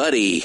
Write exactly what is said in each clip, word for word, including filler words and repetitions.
Buddy,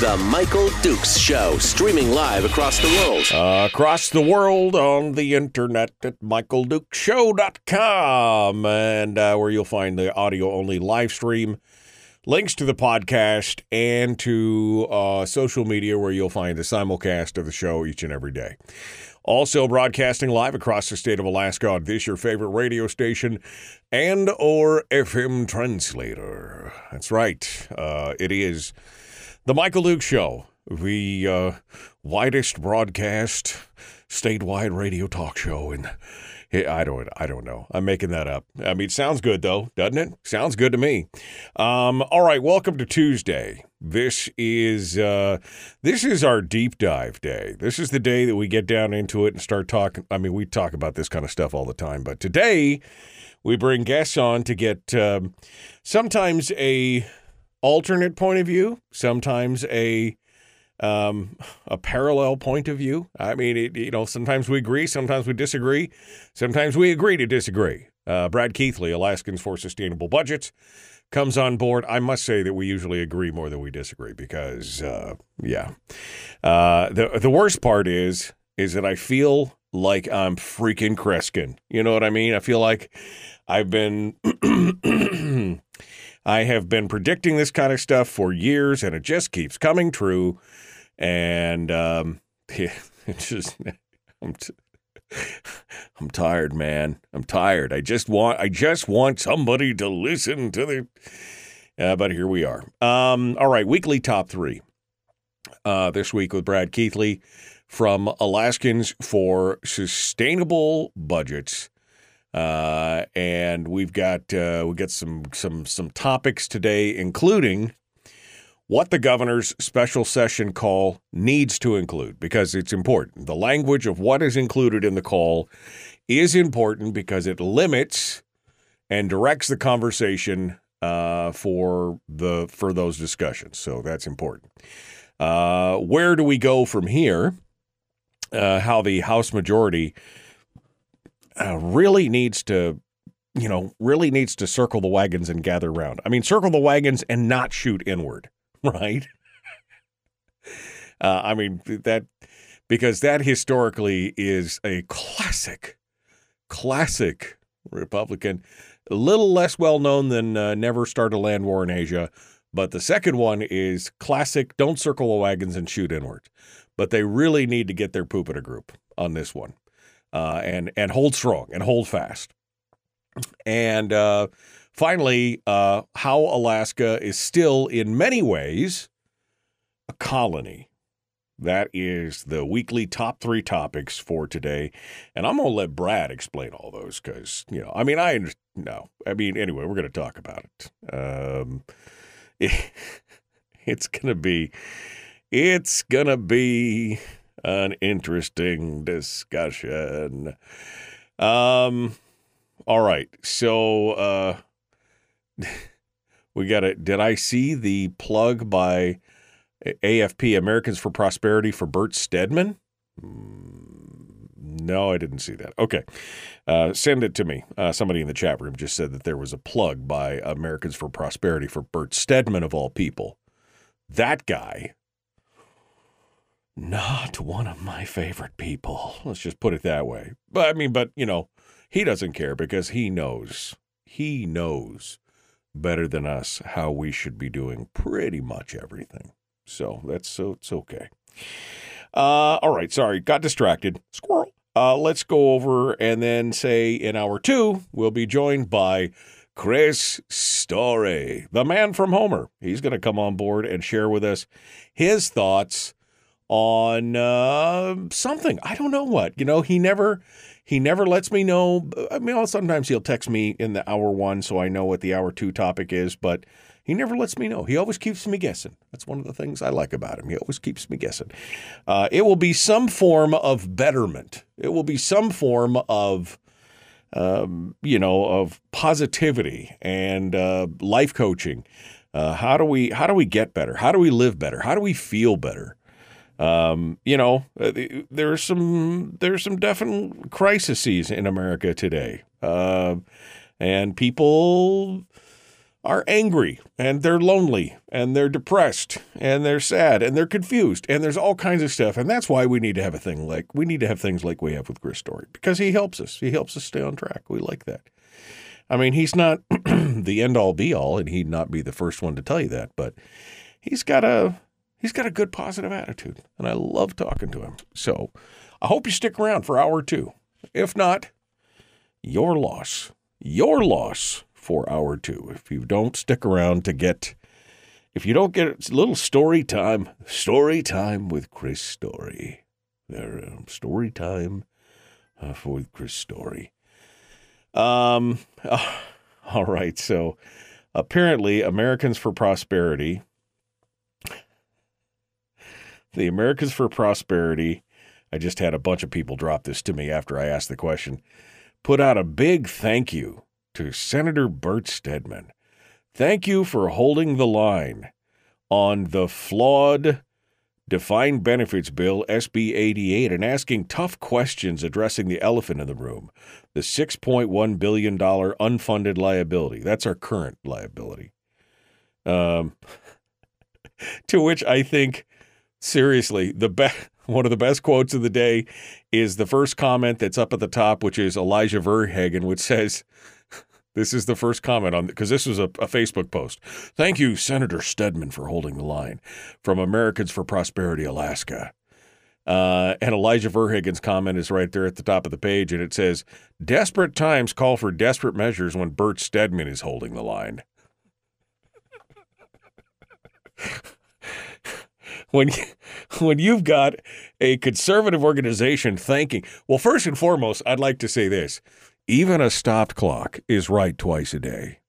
The Michael Dukes Show, streaming live across the world. Uh, across the world on the internet at Michael Dukes Show dot com, and uh, where you'll find the audio-only live stream, links to the podcast, and to uh, social media where you'll find the simulcast of the show each and every day. Also broadcasting live across the state of Alaska on this, your favorite radio station and or F M translator. That's right. Uh, it is... The Michael Dukes Show, the uh, widest broadcast statewide radio talk show, and I don't, I don't know. I'm making that up. I mean, it sounds good though, doesn't it? Sounds good to me. Um, all right, welcome to Tuesday. This is uh, this is our deep dive day. This is the day that we get down into it and start talking. I mean, we talk about this kind of stuff all the time, but today we bring guests on to get um, sometimes a. alternate point of view, sometimes a um, a parallel point of view. I mean, it, you know, sometimes we agree, sometimes we disagree, sometimes we agree to disagree. Uh, Brad Keithley, Alaskans for Sustainable Budgets, comes on board. I must say that we usually agree more than we disagree because, uh, yeah. Uh, the the worst part is is that I feel like I'm freaking Kreskin. You know what I mean? I feel like I've been... I have been predicting this kind of stuff for years, and it just keeps coming true. And um, yeah, it's just, I'm, t- I'm tired, man. I'm tired. I just want, I just want somebody to listen to the. Uh, but here we are. Um, all right, weekly top three uh, this week with Brad Keithley from Alaskans for Sustainable Budgets. Uh, and we've got uh, we got some some some topics today, including what the governor's special session call needs to include, because it's important. The language of what is included in the call is important because it limits and directs the conversation uh, for the for those discussions. So that's important. Uh, where do we go from here? Uh, how the House majority. Uh, really needs to, you know, really needs to circle the wagons and gather around. I mean, circle the wagons and not shoot inward, right? uh, I mean, that because that historically is a classic, classic Republican, a little less well-known than uh, never start a land war in Asia. But the second one is classic, don't circle the wagons and shoot inward. But they really need to get their poop in a group on this one. Uh, and and hold strong and hold fast. And uh, finally, uh, how Alaska is still in many ways a colony. That is the weekly top three topics for today. And I'm going to let Brad explain all those because, you know, I mean, I no, I mean, anyway, we're going to talk about it. Um, it it's going to be it's going to be. An interesting discussion. Um, all right. So uh, we got it. Did I see the plug by A F P, Americans for Prosperity, for Bert Stedman? No, I didn't see that. Okay. Uh, send it to me. Uh, somebody in the chat room just said that there was a plug by Americans for Prosperity for Bert Stedman, of all people. That guy. Not one of my favorite people. Let's just put it that way. But I mean, but, you know, he doesn't care because he knows, he knows better than us how we should be doing pretty much everything. So that's so it's okay. Uh, all right. Sorry. Got distracted. Squirrel. Uh, let's go over and then say in hour two, we'll be joined by Chris Story, the man from Homer. He's going to come on board and share with us his thoughts on uh, something. I don't know what. You know, he never he never lets me know. I mean, sometimes he'll text me in the hour one so I know what the hour two topic is, but he never lets me know. He always keeps me guessing. That's one of the things I like about him. He always keeps me guessing. Uh, it will be some form of betterment. It will be some form of, um, you know, of positivity and uh, life coaching. Uh, how do we how do we get better? How do we live better? How do we feel better? Um, you know, there's some there's some definite crises in America today, uh, and people are angry and they're lonely and they're depressed and they're sad and they're confused and there's all kinds of stuff. And that's why we need to have a thing like we need to have things like we have with Chris Story, because he helps us. He helps us stay on track. We like that. I mean, he's not the end all be all, and he'd not be the first one to tell you that, but he's got a He's got a good, positive attitude, and I love talking to him. So I hope you stick around for hour two. If not, your loss, your loss for hour two. If you don't stick around to get, if you don't get it's a little story time, story time with Chris Story. There, um, story time uh, for Chris Story. Um, uh, all right. So apparently, Americans for Prosperity. The Americans for Prosperity, I just had a bunch of people drop this to me after I asked the question, put out a big thank you to Senator Bert Stedman. Thank you for holding the line on the flawed defined benefits bill, S B eighty-eight, and asking tough questions addressing the elephant in the room, the six point one billion dollars unfunded liability. That's our current liability. Um, to which I think... Seriously, the be- one of the best quotes of the day is the first comment that's up at the top, which is Elijah Verhagen, which says, this is the first comment on, because this was a, a Facebook post. Thank you, Senator Stedman, for holding the line from Americans for Prosperity, Alaska. Uh, and Elijah Verhagen's comment is right there at the top of the page, and it says, desperate times call for desperate measures when Bert Stedman is holding the line. When, you, when you've got a conservative organization thanking, well, first and foremost, I'd like to say this. Even a stopped clock is right twice a day,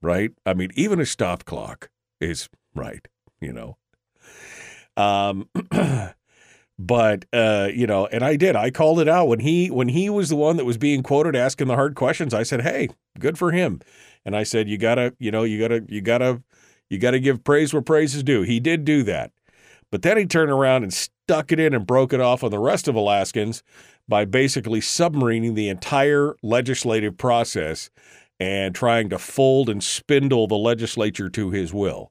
right? I mean, even a stopped clock is right, you know. Um, but, uh, you know, and I did. I called it out. When he, when he was the one that was being quoted asking the hard questions, I said, hey, good for him. And I said, you got to, you know, you got to, you got to, you got to give praise where praise is due. He did do that. But then he turned around and stuck it in and broke it off on the rest of Alaskans by basically submarining the entire legislative process and trying to fold and spindle the legislature to his will.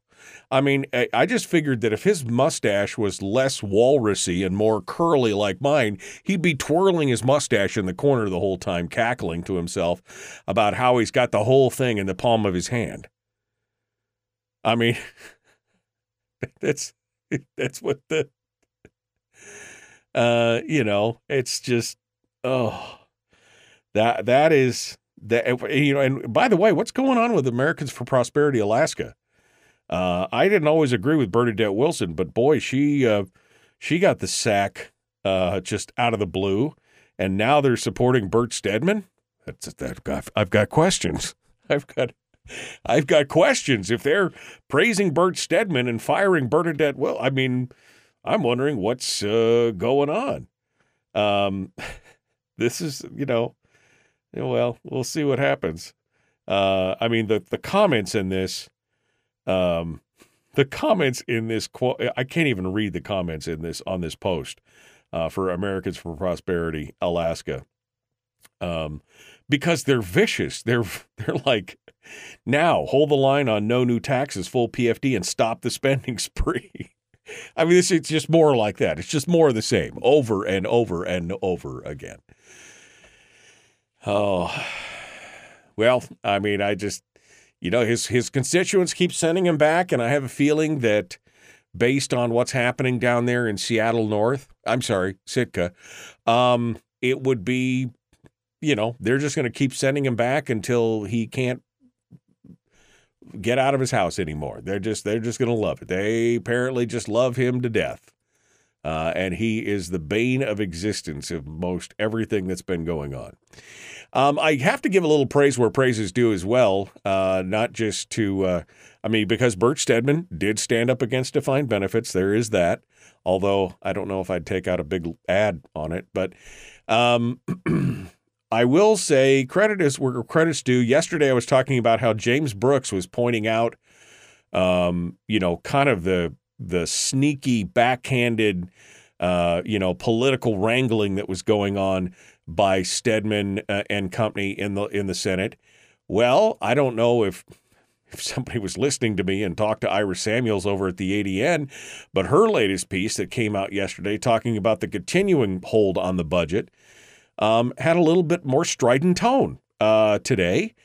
I mean, I just figured that if his mustache was less walrusy and more curly like mine, he'd be twirling his mustache in the corner the whole time, cackling to himself about how he's got the whole thing in the palm of his hand. I mean, that's... That's what the, uh, you know, it's just, oh, that, that is that, you know, and by the way, what's going on with Americans for Prosperity, Alaska? Uh, I didn't always agree with Bernadette Wilson, but boy, she, uh, she got the sack, uh, just out of the blue. And now they're supporting Bert Stedman. That's that. I've got questions. I've got I've got questions. If they're praising Bert Stedman and firing Bernadette, well, I mean, I'm wondering what's uh, going on. Um, this is, you know, well, we'll see what happens. Uh, I mean, the, the comments in this, um, the comments in this, I can't even read the comments in this on this post uh, for Americans for Prosperity, Alaska, um, because they're vicious. They're they're like. Now, hold the line on no new taxes, full P F D, and stop the spending spree. I mean, it's, it's just more like that. It's just more of the same over and over and over again. Oh, well, I mean, I just, you know, his, his constituents keep sending him back, and I have a feeling that based on what's happening down there in Seattle North, I'm sorry, Sitka, um, it would be, you know, they're just going to keep sending him back until he can't get out of his house anymore. They're just they're just going to love it. They apparently just love him to death. Uh, and he is the bane of existence of most everything that's been going on. Um, I have to give a little praise where praise is due as well, uh, not just to, uh, I mean, because Bert Stedman did stand up against defined benefits. There is that, although I don't know if I'd take out a big ad on it. But um, I will say credit is where credit's due. Yesterday I was talking about how James Brooks was pointing out, um, you know, kind of the the sneaky, backhanded, uh, you know, political wrangling that was going on by Stedman uh, and company in the in the Senate. Well, I don't know if if somebody was listening to me and talked to Ira Samuels over at the A D N, but her latest piece that came out yesterday talking about the continuing hold on the budget um, had a little bit more strident tone uh, today.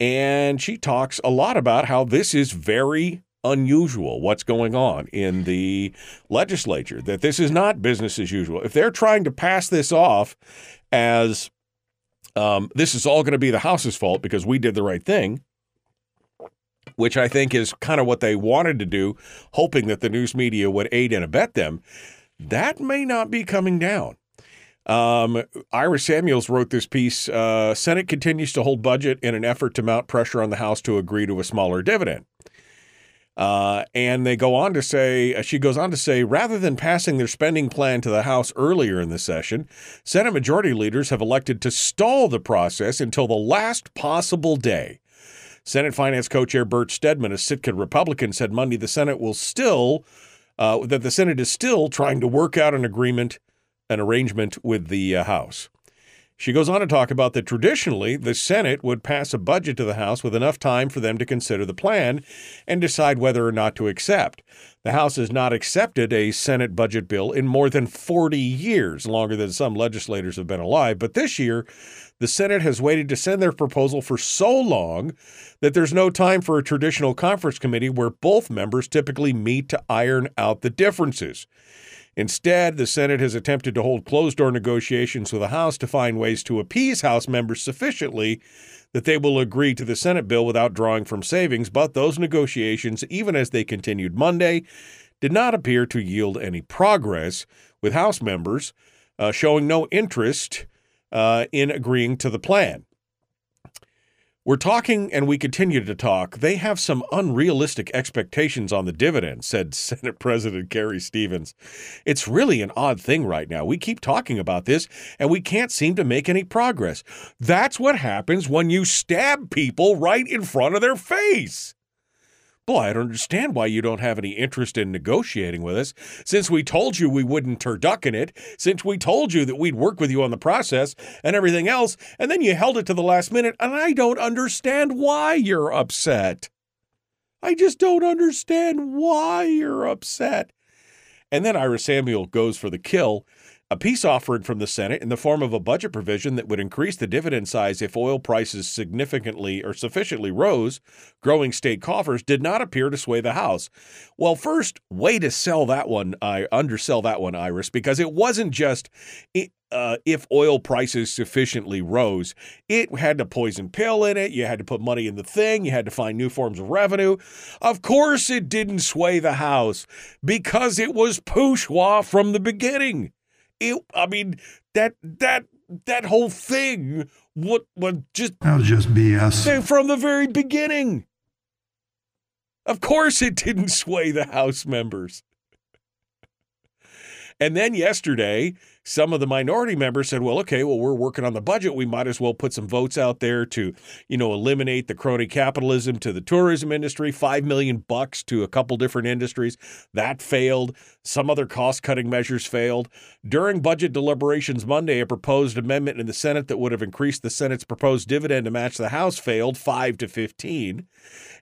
And she talks a lot about how this is very unusual, what's going on in the legislature, that this is not business as usual. If they're trying to pass this off as um, this is all going to be the House's fault because we did the right thing, which I think is kind of what they wanted to do, hoping that the news media would aid and abet them, that may not be coming down. Um, Ira Samuels wrote this piece, uh, Senate continues to hold budget in an effort to mount pressure on the House to agree to a smaller dividend. Uh, and they go on to say, she goes on to say, rather than passing their spending plan to the House earlier in the session, Senate majority leaders have elected to stall the process until the last possible day. Senate Finance Co-Chair Bert Stedman, a Sitka Republican, said Monday the Senate will still, uh, that the Senate is still trying to work out an agreement, an arrangement with the uh, House. She goes on to talk about that traditionally the Senate would pass a budget to the House with enough time for them to consider the plan and decide whether or not to accept. The House has not accepted a Senate budget bill in more than forty years, longer than some legislators have been alive. But this year, the Senate has waited to send their proposal for so long that there's no time for a traditional conference committee where both members typically meet to iron out the differences. Instead, the Senate has attempted to hold closed-door negotiations with the House to find ways to appease House members sufficiently that they will agree to the Senate bill without drawing from savings, but those negotiations, even as they continued Monday, did not appear to yield any progress, with House members uh, showing no interest uh, in agreeing to the plan. We're talking and we continue to talk. They have some unrealistic expectations on the dividend, said Senate President Gary Stevens. It's really an odd thing right now. We keep talking about this and we can't seem to make any progress. That's what happens when you stab people right in front of their face. Boy, I don't understand why you don't have any interest in negotiating with us. Since we told you we wouldn't turducken it, since we told you that we'd work with you on the process and everything else, and then you held it to the last minute, and I don't understand why you're upset. I just don't understand why you're upset. And then Ira Samuel goes for the kill. A peace offered from the Senate in the form of a budget provision that would increase the dividend size if oil prices significantly or sufficiently rose, growing state coffers, did not appear to sway the House. Well, first, way to sell that one, I undersell that one, Iris, because it wasn't just uh, if oil prices sufficiently rose. It had a poison pill in it. You had to put money in the thing. You had to find new forms of revenue. Of course, it didn't sway the House because it was pooshwa from the beginning. It, I mean, that that that whole thing what was just that was just B S from the very beginning. Of course, it didn't sway the House members. And then yesterday, some of the minority members said, well, okay, well, we're working on the budget. We might as well put some votes out there to, you know, eliminate the crony capitalism to the tourism industry, five million bucks to a couple different industries. That failed. Some other cost-cutting measures failed. During budget deliberations Monday, a proposed amendment in the Senate that would have increased the Senate's proposed dividend to match the House failed five to fifteen.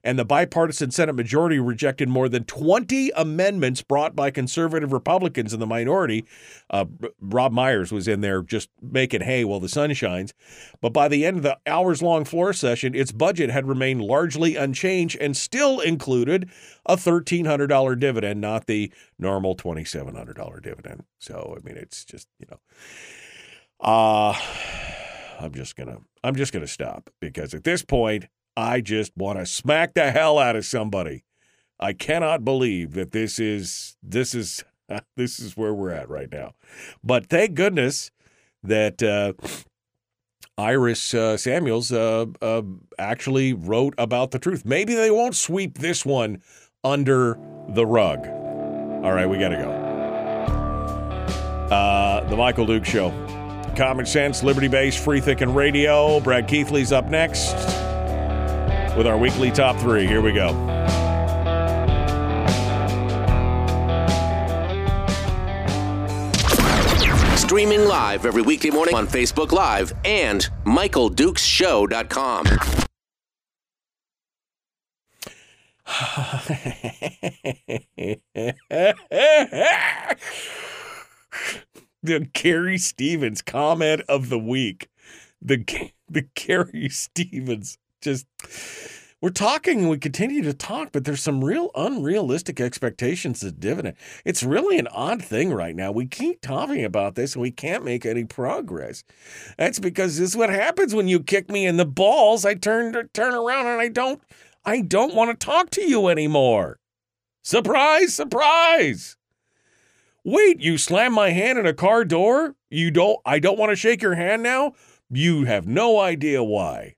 And the bipartisan Senate majority rejected more than twenty amendments brought by conservative Republicans in the minority. Minority. Uh, Rob Myers was in there just making hay while the sun shines. But by the end of the hours-long floor session, its budget had remained largely unchanged and still included a thirteen hundred dollars dividend, not the normal twenty-seven hundred dollars dividend. So, I mean, it's just, you know. Uh, I'm just gonna I'm just gonna stop, because at this point I just want to smack the hell out of somebody. I cannot believe that this is this is this is where we're at right now. But thank goodness that uh, Ira uh, Samuels uh, uh, actually wrote about the truth. Maybe they won't sweep this one under the rug. All right, we got to go. Uh, the Michael Dukes Show. Common sense, liberty-based, free-thinking radio. Brad Keithley's up next with our weekly top three. Here we go. Streaming live every weekday morning on Facebook Live and Michael Dukes Show dot com. The Gary Stevens comment of the week. The the Gary Stevens just... We're talking, we continue to talk, but there's some real unrealistic expectations of dividend. It's really an odd thing right now. We keep talking about this, and we can't make any progress. That's because this is what happens when you kick me in the balls. I turn turn around, and I don't I don't want to talk to you anymore. Surprise, surprise. Wait, you slammed my hand in a car door? You don't I don't want to shake your hand now? You have no idea why.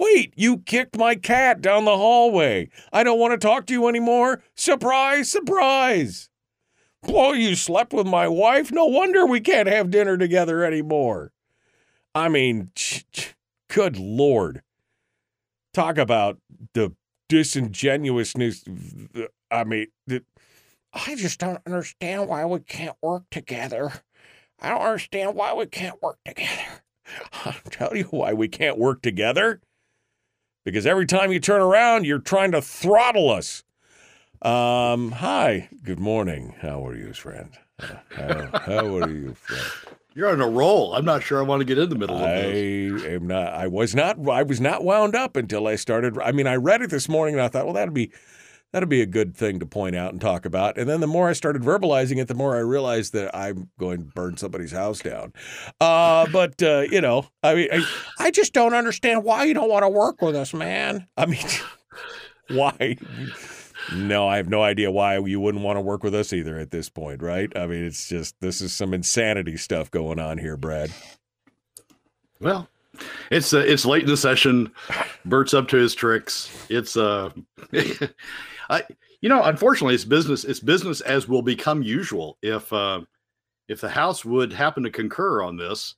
Wait, you kicked my cat down the hallway. I don't want to talk to you anymore. Surprise, surprise. Boy, you slept with my wife. No wonder we can't have dinner together anymore. I mean, good Lord. Talk about the disingenuousness. I mean, the, I just don't understand why we can't work together. I don't understand why we can't work together. I'll tell you why we can't work together. Because every time you turn around, you're trying to throttle us. Um, hi. Good morning. How are you, friend? How, how are you, friend? You're on a roll. I'm not sure I want to get in the middle I of this. I am not. I was not. I was not wound up until I started. I mean, I read it this morning, and I thought, well, that'd be that'd be a good thing to point out and talk about. And then the more I started verbalizing it, the more I realized that I'm going to burn somebody's house down. Uh, but, uh, you know, I mean, I, I just don't understand why you don't want to work with us, man. I mean, why? No, I have no idea why you wouldn't want to work with us either at this point, right? I mean, it's just, this is some insanity stuff going on here, Brad. Well. It's uh, it's late in the session. Bert's up to his tricks. It's uh, I you know unfortunately it's business. It's business as will become usual. If uh, if the House would happen to concur on this,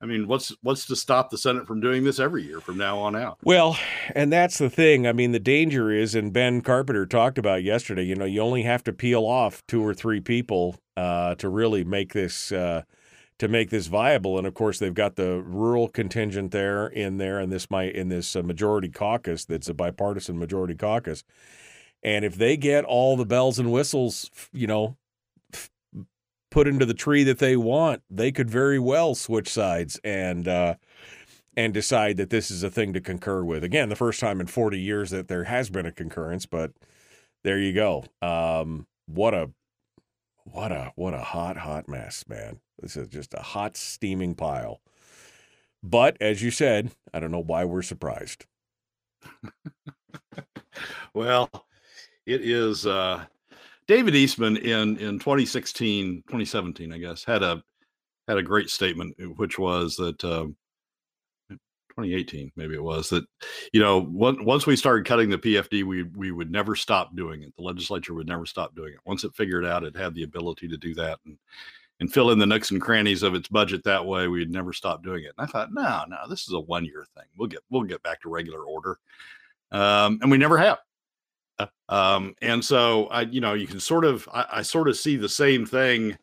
I mean, what's what's to stop the Senate from doing this every year from now on out? Well, and that's the thing. I mean, the danger is, and Ben Carpenter talked about yesterday. You know, you only have to peel off two or three people uh, to really make this. Uh, to make this viable. And of course, they've got the rural contingent there in there and this might in this uh, majority caucus. That's a bipartisan majority caucus. And if they get all the bells and whistles, you know, put into the tree that they want, they could very well switch sides and, uh, and decide that this is a thing to concur with. Again, the first time in forty years that there has been a concurrence, but there you go. Um, what a, what a, what a hot, hot mess, man. This is just a hot, steaming pile. But, as you said, I don't know why we're surprised. Well, it is uh, David Eastman in, in twenty sixteen, twenty seventeen, I guess, had a had a great statement, which was that um, twenty eighteen, maybe it was, that, you know, one, once we started cutting the P F D, we, we would never stop doing it. The legislature would never stop doing it. Once it figured out it had the ability to do that and and fill in the nooks and crannies of its budget that way, we'd never stop doing it. And I thought, no, no, this is a one-year thing. We'll get we'll get back to regular order. Um, and we never have. Um, and so, I, you know, you can sort of, I, I sort of see the same thing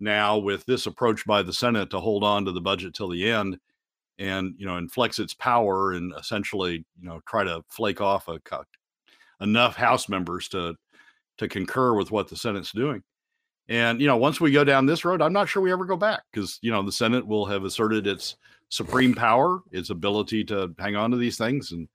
now with this approach by the Senate to hold on to the budget till the end and, you know, and flex its power and essentially, you know, try to flake off a, enough House members to to concur with what the Senate's doing. And, you know, once we go down this road, I'm not sure we ever go back because, you know, the Senate will have asserted its supreme power, its ability to hang on to these things. And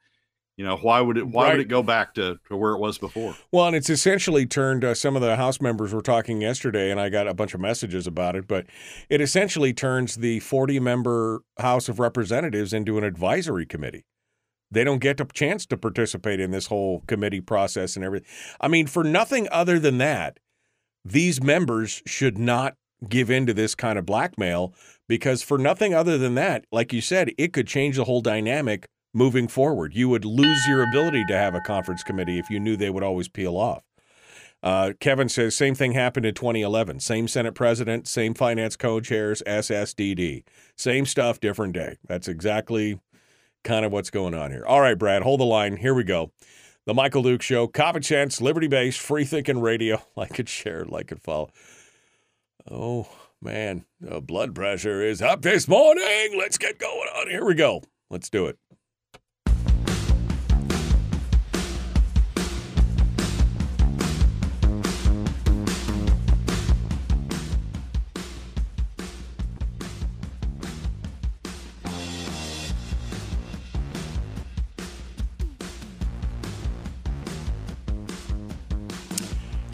You know, why would it why right. would it go back to, to where it was before? Well, and it's essentially turned, uh, some of the House members were talking yesterday, and I got a bunch of messages about it, but it essentially turns the forty-member House of Representatives into an advisory committee. They don't get a chance to participate in this whole committee process and everything. I mean, for nothing other than that, these members should not give in to this kind of blackmail, because for nothing other than that, like you said, it could change the whole dynamic moving forward. You would lose your ability to have a conference committee if you knew they would always peel off. Uh, Kevin says, same thing happened in twenty eleven. Same Senate president, same finance co-chairs, S S D D. Same stuff, different day. That's exactly kind of what's going on here. All right, Brad, hold the line. Here we go. The Michael Dukes Show, common sense, liberty-based, free-thinking radio. Like it, share, like it, follow. Oh, man, the blood pressure is up this morning. Let's get going on. Here we go. Let's do it.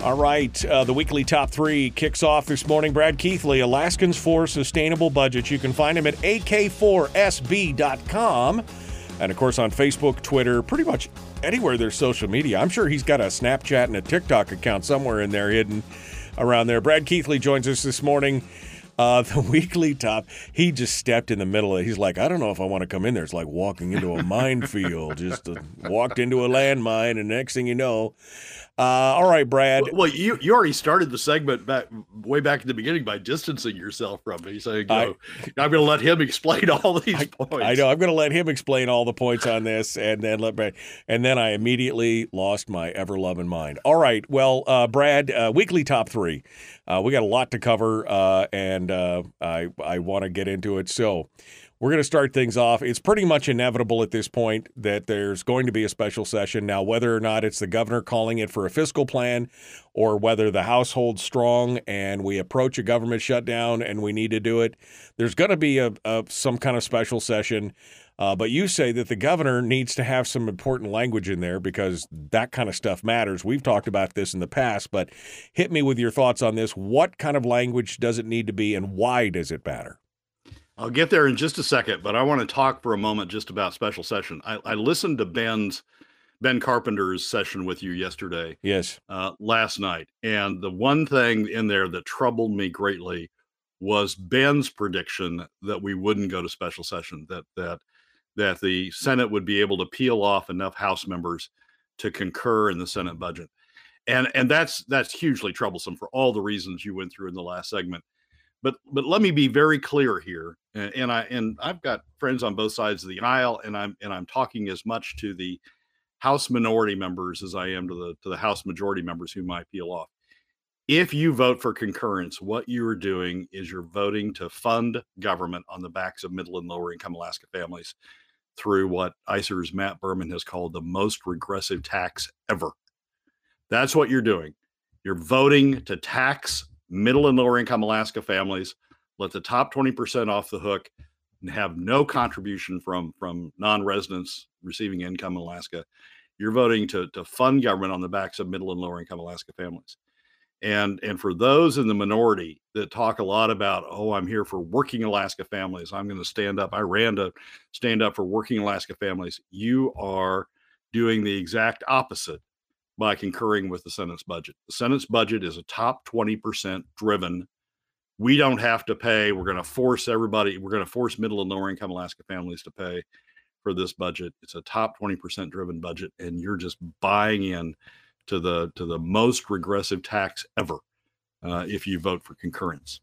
All right, uh, the weekly top three kicks off this morning. Brad Keithley, Alaskans for Sustainable Budgets. You can find him at A K four S B dot com. And, of course, on Facebook, Twitter, pretty much anywhere there's social media. I'm sure he's got a Snapchat and a TikTok account somewhere in there hidden around there. Brad Keithley joins us this morning. Uh, the weekly top, he just stepped in the middle of it. He's like, I don't know if I want to come in there. It's like walking into a minefield, just uh, walked into a landmine, and next thing you know. Uh, all right, Brad. Well, you you already started the segment back way back at the beginning by distancing yourself from me, saying, you know, "I'm going to let him explain all these I, points." I know I'm going to let him explain all the points on this, and then let Brad. And then I immediately lost my ever loving mind. All right, well, uh, Brad, uh, weekly top three. Uh, we got a lot to cover, uh, and uh, I I want to get into it. So we're going to start things off. It's pretty much inevitable at this point that there's going to be a special session. Now, whether or not it's the governor calling it for a fiscal plan or whether the House holds strong and we approach a government shutdown and we need to do it, there's going to be a, a some kind of special session. Uh, but you say that the governor needs to have some important language in there because that kind of stuff matters. We've talked about this in the past, but hit me with your thoughts on this. What kind of language does it need to be and why does it matter? I'll get there in just a second, but I want to talk for a moment just about special session. I, I listened to Ben's, Ben Carpenter's session with you yesterday. Yes. Uh, last night. And the one thing in there that troubled me greatly was Ben's prediction that we wouldn't go to special session, that that that the Senate would be able to peel off enough House members to concur in the Senate budget. And and that's that's hugely troublesome for all the reasons you went through in the last segment. But but let me be very clear here, and, and I and I've got friends on both sides of the aisle, and I'm and I'm talking as much to the House minority members as I am to the to the House majority members who might peel off. If you vote for concurrence, what you are doing is you're voting to fund government on the backs of middle and lower income Alaska families through what ICER's Matt Berman has called the most regressive tax ever. That's what you're doing. You're voting to tax middle and lower income Alaska families, let the top twenty percent off the hook and have no contribution from, from non-residents receiving income in Alaska. You're voting to, to fund government on the backs of middle and lower income Alaska families. And, and for those in the minority that talk a lot about, oh, I'm here for working Alaska families, I'm going to stand up. I ran to stand up for working Alaska families. You are doing the exact opposite by concurring with the Senate's budget. The Senate's budget is a top twenty percent driven. We don't have to pay. We're going to force everybody. We're going to force middle and lower income Alaska families to pay for this budget. It's a top twenty percent driven budget, and you're just buying in to the to the most regressive tax ever uh, if you vote for concurrence.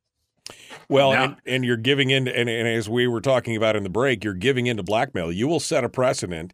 Well, now, and, and you're giving in, and, and as we were talking about in the break, you're giving in to blackmail. You will set a precedent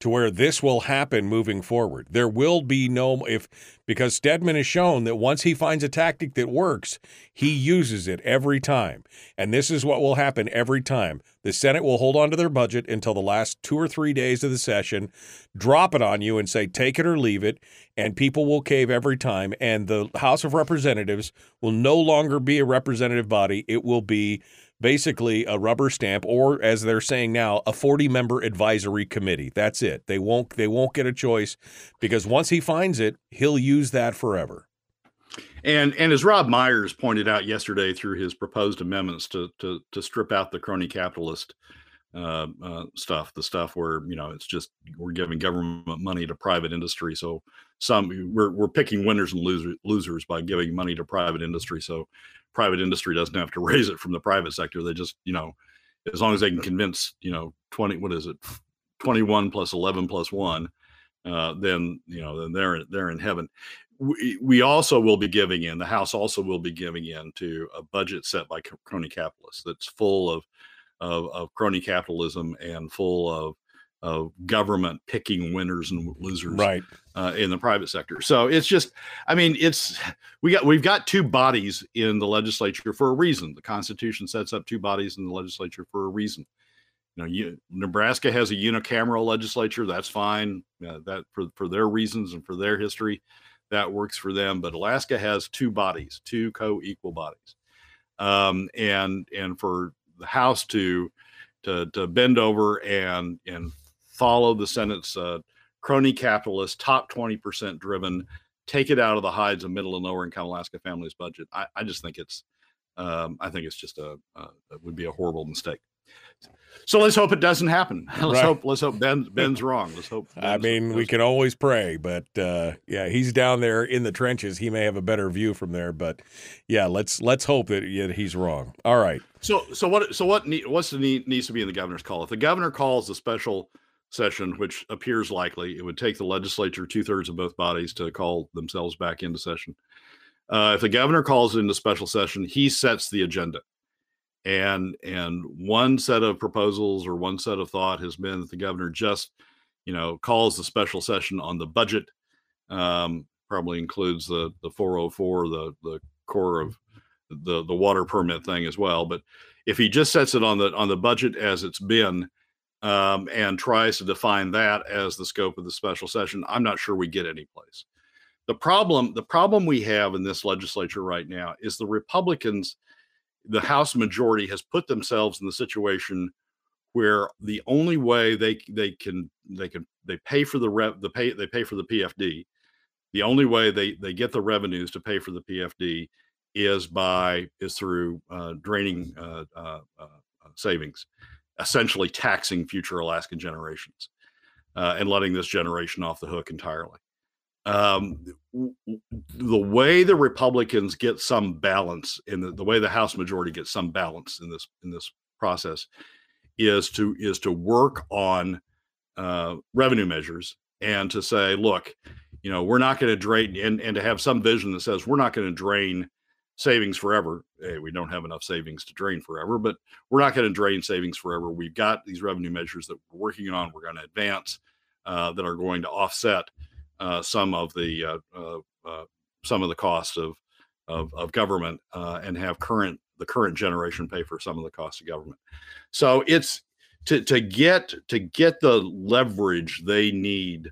to where this will happen moving forward. There will be no, if because Stedman has shown that once he finds a tactic that works, he uses it every time. And this is what will happen every time. The Senate will hold on to their budget until the last two or three days of the session, drop it on you and say, take it or leave it, and people will cave every time. And the House of Representatives will no longer be a representative body. It will be basically a rubber stamp, or as they're saying now, a forty member advisory committee. That's it. They won't they won't get a choice, because once he finds it, he'll use that forever. And and as Rob Myers pointed out yesterday through his proposed amendments to to, to strip out the crony capitalist uh, uh, stuff, the stuff where, you know, it's just we're giving government money to private industry. So some we're we're picking winners and losers losers by giving money to private industry. So private industry doesn't have to raise it from the private sector. They just, you know, as long as they can convince, you know, twenty what is it, twenty-one plus eleven plus one, uh, then you know then they're they're in heaven. We, we also will be giving in, the House also will be giving in to a budget set by crony capitalists that's full of of, of crony capitalism and full of, of government picking winners and losers, right, uh, in the private sector. So it's just, I mean, it's we got we've got two bodies in the legislature for a reason. The Constitution sets up two bodies in the legislature for a reason. You know, you, Nebraska has a unicameral legislature. That's fine. Uh, that for for their reasons and for their history. That works for them, but Alaska has two bodies, two co-equal bodies, um, and and for the House to to, to bend over and and follow the Senate's uh, crony capitalist, top twenty percent driven, take it out of the hides of middle and lower income Alaska families' budget. I, I just think it's um, I think it's just a uh, it would be a horrible mistake. So let's hope it doesn't happen. Let's right. hope. Let's hope Ben Ben's wrong. Let's hope. Ben's I mean, we can wrong. always pray, but uh, yeah, he's down there in the trenches. He may have a better view from there, but yeah, let's let's hope that he's wrong. All right. So so what so what what's the need, needs to be in the governor's call? If the governor calls a special session, which appears likely, it would take the legislature two thirds of both bodies to call themselves back into session. Uh, if the governor calls it into special session, he sets the agenda. And and one set of proposals or one set of thought has been that the governor just, you know, calls the special session on the budget, um, probably includes the the four oh four, the the core of the the water permit thing as well. But if he just sets it on the on the budget as it's been, um, and tries to define that as the scope of the special session, I'm not sure we get any place. The problem the problem we have in this legislature right now is the Republicans. The House majority has put themselves in the situation where the only way they they can they can they pay for the rev the pay they pay for the P F D, the only way they they get the revenues to pay for the P F D is by is through uh, draining uh, uh, uh, savings, essentially taxing future Alaskan generations, uh, and letting this generation off the hook entirely. Um, the way the Republicans get some balance in the, the way the House majority gets some balance in this, in this process is to, is to work on, uh, revenue measures and to say, look, you know, we're not going to drain and, and to have some vision that says, we're not going to drain savings forever. Hey, we don't have enough savings to drain forever, but we're not going to drain savings forever. We've got these revenue measures that we're working on. We're going to advance, uh, that are going to offset, Uh, some of the uh, uh, uh, some of the cost of of, of government, uh, and have current the current generation pay for some of the cost of government. So it's to to get to get the leverage they need,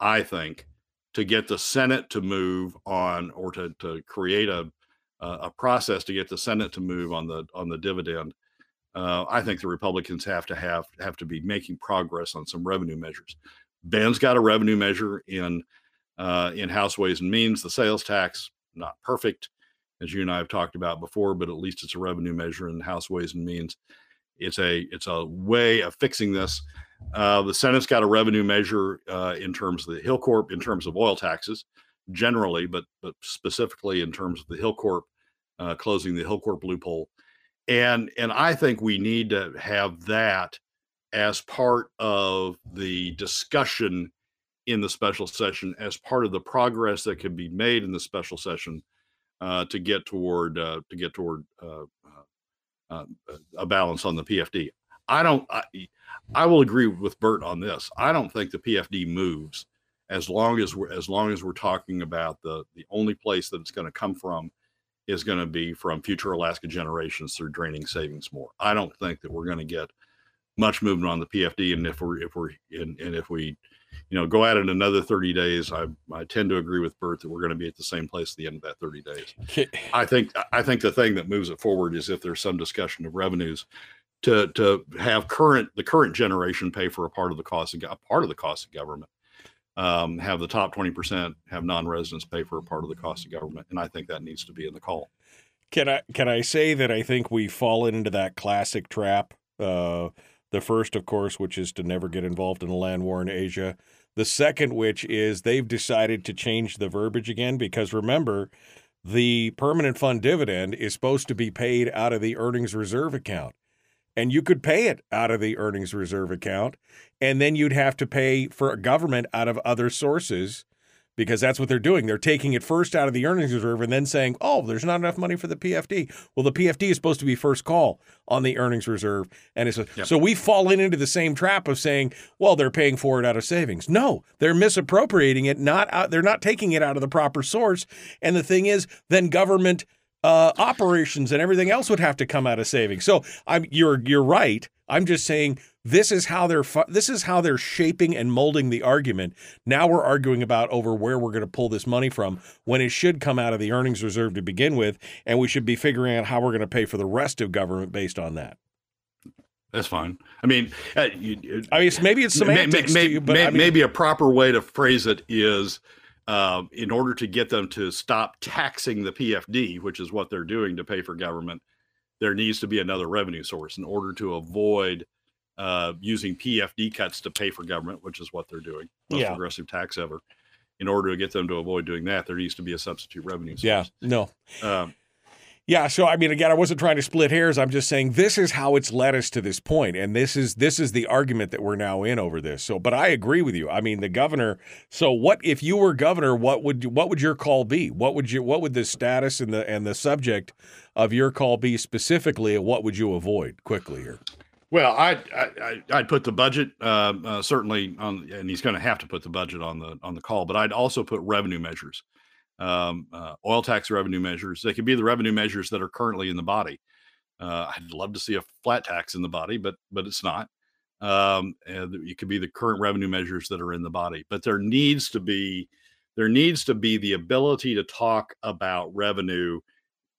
I think, to get the Senate to move on, or to to create a a process to get the Senate to move on the on the dividend. Uh, I think the Republicans have to have have to be making progress on some revenue measures. Ben's got a revenue measure in uh, in House Ways and Means. The sales tax, not perfect, as you and I have talked about before, but at least it's a revenue measure in House Ways and Means. It's a it's a way of fixing this. Uh, the Senate's got a revenue measure uh, in terms of the Hilcorp, in terms of oil taxes generally, but but specifically in terms of the Hilcorp, uh, closing the Hilcorp loophole, and and I think we need to have that as part of the discussion in the special session, as part of the progress that can be made in the special session, uh, to get toward uh, to get toward uh, uh, a balance on the P F D. I don't. I, I will agree with Bert on this. I don't think the P F D moves as long as we're as long as we're talking about the the only place that it's going to come from is going to be from future Alaska generations through draining savings more. I don't think that we're going to get much movement on the P F D. And if we're, if we're, and, and if we, you know, go at it another thirty days, I, I tend to agree with Bert that we're going to be at the same place at the end of that thirty days. Okay. I think, I think the thing that moves it forward is if there's some discussion of revenues to, to have current, the current generation pay for a part of the cost of, a part of the cost of government, um, have the top twenty percent, have non-residents pay for a part of the cost of government. And I think that needs to be in the call. Can I, can I say that I think we've fallen into that classic trap? Uh, The first, of course, which is to never get involved in a land war in Asia. The second, which is they've decided to change the verbiage again, because remember, the permanent fund dividend is supposed to be paid out of the earnings reserve account. And you could pay it out of the earnings reserve account, and then you'd have to pay for a government out of other sources, because that's what they're doing. They're taking it first out of the earnings reserve and then saying, oh, there's not enough money for the P F D. Well, the P F D is supposed to be first call on the earnings reserve. And it's a, yep. So we've fallen into the same trap of saying, well, they're paying for it out of savings. No, they're misappropriating it. Not out, they're not taking it out of the proper source. And the thing is, then government uh, operations and everything else would have to come out of savings. So I'm, you're you're right. I'm just saying this is how they're this is how they're shaping and molding the argument. Now we're arguing about over where we're going to pull this money from when it should come out of the earnings reserve to begin with, and we should be figuring out how we're going to pay for the rest of government based on that. That's fine. I mean, uh, you, I mean, it's, maybe it's semantics. May, may, to you, but may, I mean, maybe a proper way to phrase it is uh, in order to get them to stop taxing the P F D, which is what they're doing to pay for government, there needs to be another revenue source in order to avoid uh, using P F D cuts to pay for government, which is what they're doing, most yeah. progressive tax ever. In order to get them to avoid doing that, there needs to be a substitute revenue source. Yeah, no. Um, yeah, so, I mean, again, I wasn't trying to split hairs. I'm just saying this is how it's led us to this point, and this is this is the argument that we're now in over this. So, but I agree with you. I mean, the governor – so what – if you were governor, what would what would your call be? What would you what would the status and the and the subject of your call be specifically, and what would you avoid quickly here? Well, I, I, I'd put the budget uh, uh, certainly on – and he's going to have to put the budget on the on the call, but I'd also put revenue measures. Um, uh, oil tax revenue measures. They could be the revenue measures that are currently in the body. Uh, I'd love to see a flat tax in the body, but but it's not. Um, and it could be the current revenue measures that are in the body. But there needs to be there needs to be the ability to talk about revenue.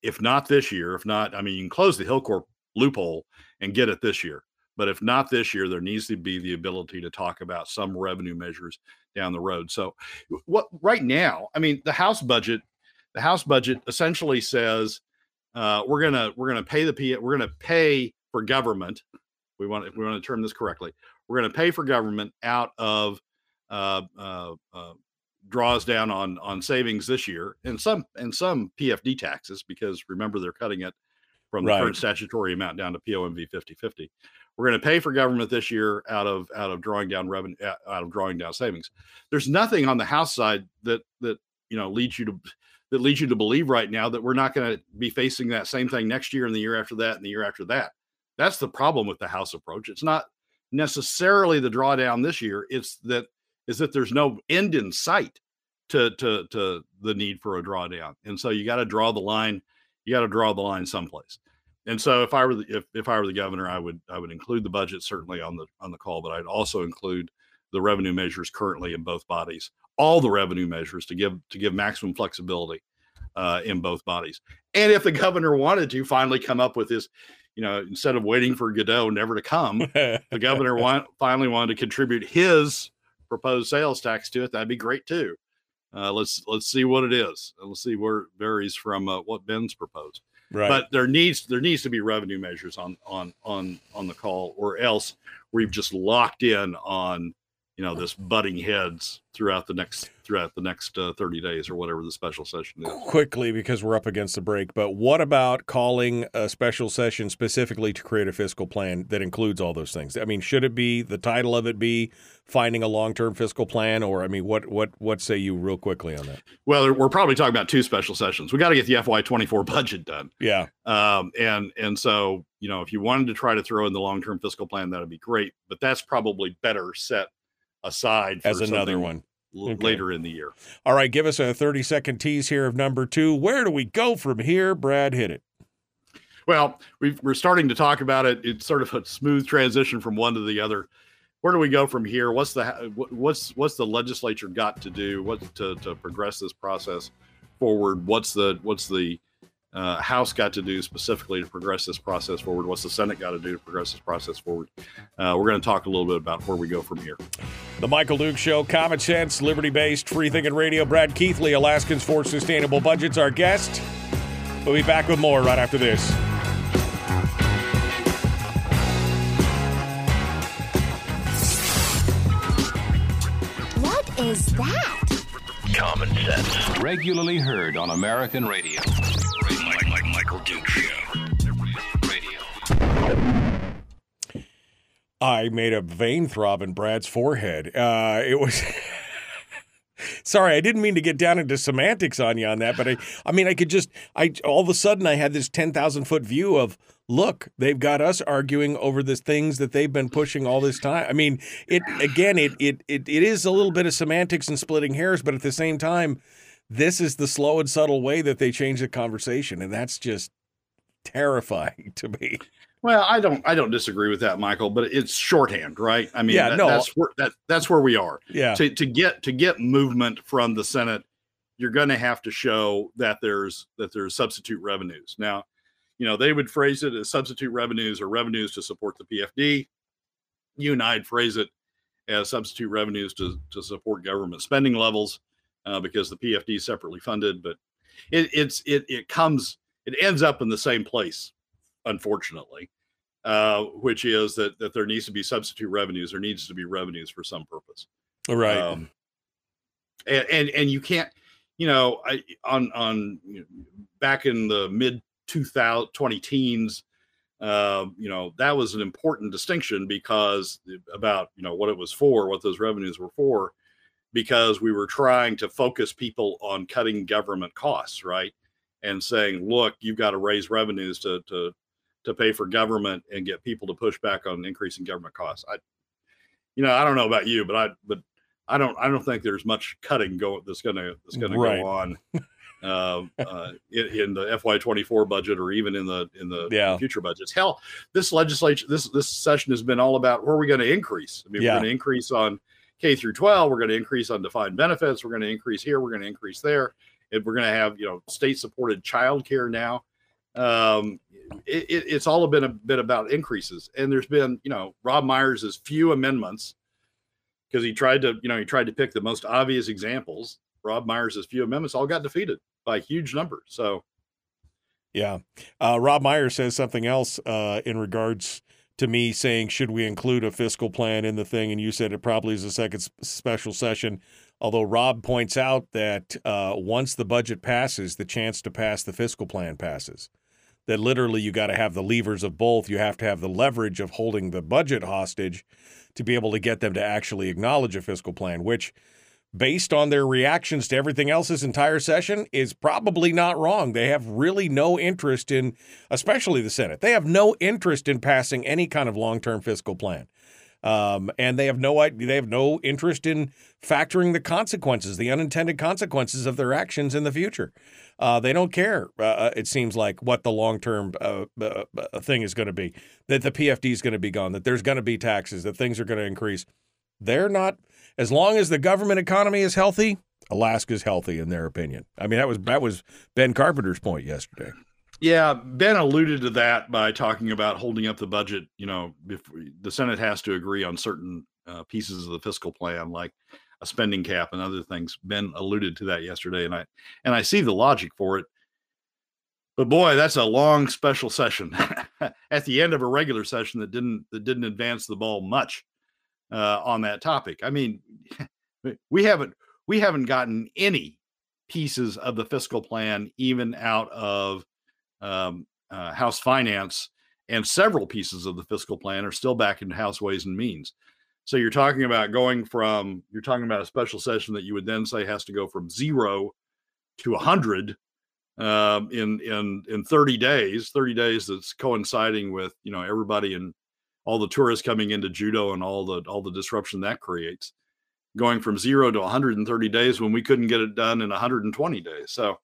If not this year, if not, I mean, you can close the Hilcorp loophole and get it this year. But if not this year, there needs to be the ability to talk about some revenue measures down the road. So what right now, I mean, the House budget, the House budget essentially says uh, we're going to we're going to pay the P we're going to pay for government. We want if we want to term this correctly, we're going to pay for government out of uh, uh, uh, draws down on on savings this year and some and some P F D taxes, because remember, they're cutting it from the right. current statutory amount down to P O M V fifty fifty. We're going to pay for government this year out of out of drawing down revenue, out of drawing down savings. There's nothing on the House side that that you know leads you to that leads you to believe right now that we're not going to be facing that same thing next year and the year after that and the year after that. That's the problem with the House approach. It's not necessarily the drawdown this year. It's that is that there's no end in sight to to to the need for a drawdown, and so you got to draw the line. You got to draw the line someplace. And so, if I were the, if if I were the governor, I would I would include the budget certainly on the on the call, but I'd also include the revenue measures currently in both bodies, all the revenue measures to give to give maximum flexibility uh, in both bodies. And if the governor wanted to finally come up with his, you know, instead of waiting for Godot never to come, the governor want, finally wanted to contribute his proposed sales tax to it. That'd be great too. Uh, let's let's see what it is. Let's see where it varies from uh, what Ben's proposed. Right. But there needs there needs to be revenue measures on on on on the call, or else we've just locked in on you know this butting heads throughout the next throughout the next uh, thirty days or whatever the special session is. Quickly, because we're up against the break. But what about calling a special session specifically to create a fiscal plan that includes all those things? I mean, should it be the title of it be finding a long-term fiscal plan, or I mean, what what what say you real quickly on that? Well, we're probably talking about two special sessions. We got to get the F Y twenty-four budget done. Yeah. Um. And and so you know, if you wanted to try to throw in the long-term fiscal plan, that'd be great. But that's probably better set aside for as another one l- okay. later in the year. All right, give us a thirty second tease here of number two. Where do we go from here? Brad, hit it. Well, we've, we're starting to talk about it. It's sort of a smooth transition from one to the other. Where do we go from here? What's the what's what's the legislature got to do? What to, to progress this process forward? What's the what's the uh, House got to do specifically to progress this process forward? What's the Senate got to do to progress this process forward? Uh, we're going to talk a little bit about where we go from here. The Michael Dukes Show, common sense, liberty-based, free-thinking radio. Brad Keithley, Alaskans for Sustainable Budgets, our guest. We'll be back with more right after this. Is that common sense? Regularly heard on American radio. Like, like Michael Dukes Show. Radio. I made a vein throb in Brad's forehead. Uh, it was. Sorry, I didn't mean to get down into semantics on you on that, but I, I mean, I could just, I all of a sudden I had this ten thousand foot view of, look, they've got us arguing over the things that they've been pushing all this time. I mean, it again, it it it, it is a little bit of semantics and splitting hairs, but at the same time, this is the slow and subtle way that they change the conversation, and that's just terrifying to me. Well, I don't, I don't disagree with that, Michael. But it's shorthand, right? I mean, yeah, that, no. that's where that, that's where we are. Yeah. To to get to get movement from the Senate, you're going to have to show that there's that there's substitute revenues. Now, you know, they would phrase it as substitute revenues or revenues to support the P F D. You and I'd phrase it as substitute revenues to to support government spending levels, uh, because the P F D is separately funded. But it it's it it comes it ends up in the same place, unfortunately. Uh, which is that that there needs to be substitute revenues. There needs to be revenues for some purpose. Right. Um, and, and and you can't, you know, I, on on you know, back in the mid two thousand twenty teens, uh, you know, that was an important distinction because about you know what it was for, what those revenues were for, because we were trying to focus people on cutting government costs, right, and saying, look, you've got to raise revenues to to. to pay for government and get people to push back on increasing government costs. I, you know, I don't know about you, but I, but I don't, I don't think there's much cutting go that's going to, that's going right. to go on uh, uh, in, in the F Y twenty-four budget or even in the, in the yeah. future budgets. Hell, this legislature, this, this session has been all about where are we going to increase? I mean, yeah. we're going to increase on K through twelve. We're going to increase on defined benefits. We're going to increase here. We're going to increase there. And we're going to have, you know, state supported childcare now. Um, It, it, it's all been a bit about increases, and there's been, you know, Rob Myers has few amendments because he tried to, you know, he tried to pick the most obvious examples. Rob Myers has few amendments all got defeated by a huge number. So, yeah, uh, Rob Myers says something else uh, in regards to me saying, should we include a fiscal plan in the thing? And you said it probably is a second special session. Although Rob points out that uh, once the budget passes, the chance to pass the fiscal plan passes. That literally you got to have the levers of both. You have to have the leverage of holding the budget hostage to be able to get them to actually acknowledge a fiscal plan, which, based on their reactions to everything else this entire session, is probably not wrong. They have really no interest in, especially the Senate, they have no interest in passing any kind of long-term fiscal plan. Um, and they have no they have no interest in factoring the consequences, the unintended consequences of their actions in the future. Uh, they don't care, uh, it seems like, what the long-term uh, uh, thing is going to be, that the P F D is going to be gone, that there's going to be taxes, that things are going to increase. They're not – as long as the government economy is healthy, Alaska's healthy in their opinion. I mean, that was that was Ben Carpenter's point yesterday. Yeah, Ben alluded to that by talking about holding up the budget. You know, if we, the Senate has to agree on certain uh, pieces of the fiscal plan, like a spending cap and other things. Ben alluded to that yesterday, and I and I see the logic for it. But boy, that's a long special session at the end of a regular session that didn't that didn't advance the ball much uh, on that topic. I mean, we haven't we haven't gotten any pieces of the fiscal plan even out of Um, uh, House Finance, and several pieces of the fiscal plan are still back in House Ways and Means. So you're talking about going from, you're talking about a special session that you would then say has to go from zero to one hundred um, in in in thirty days. thirty days that's coinciding with, you know, everybody and all the tourists coming into Juneau and all the all the disruption that creates. Going from zero to one hundred thirty days when we couldn't get it done in one hundred twenty days. So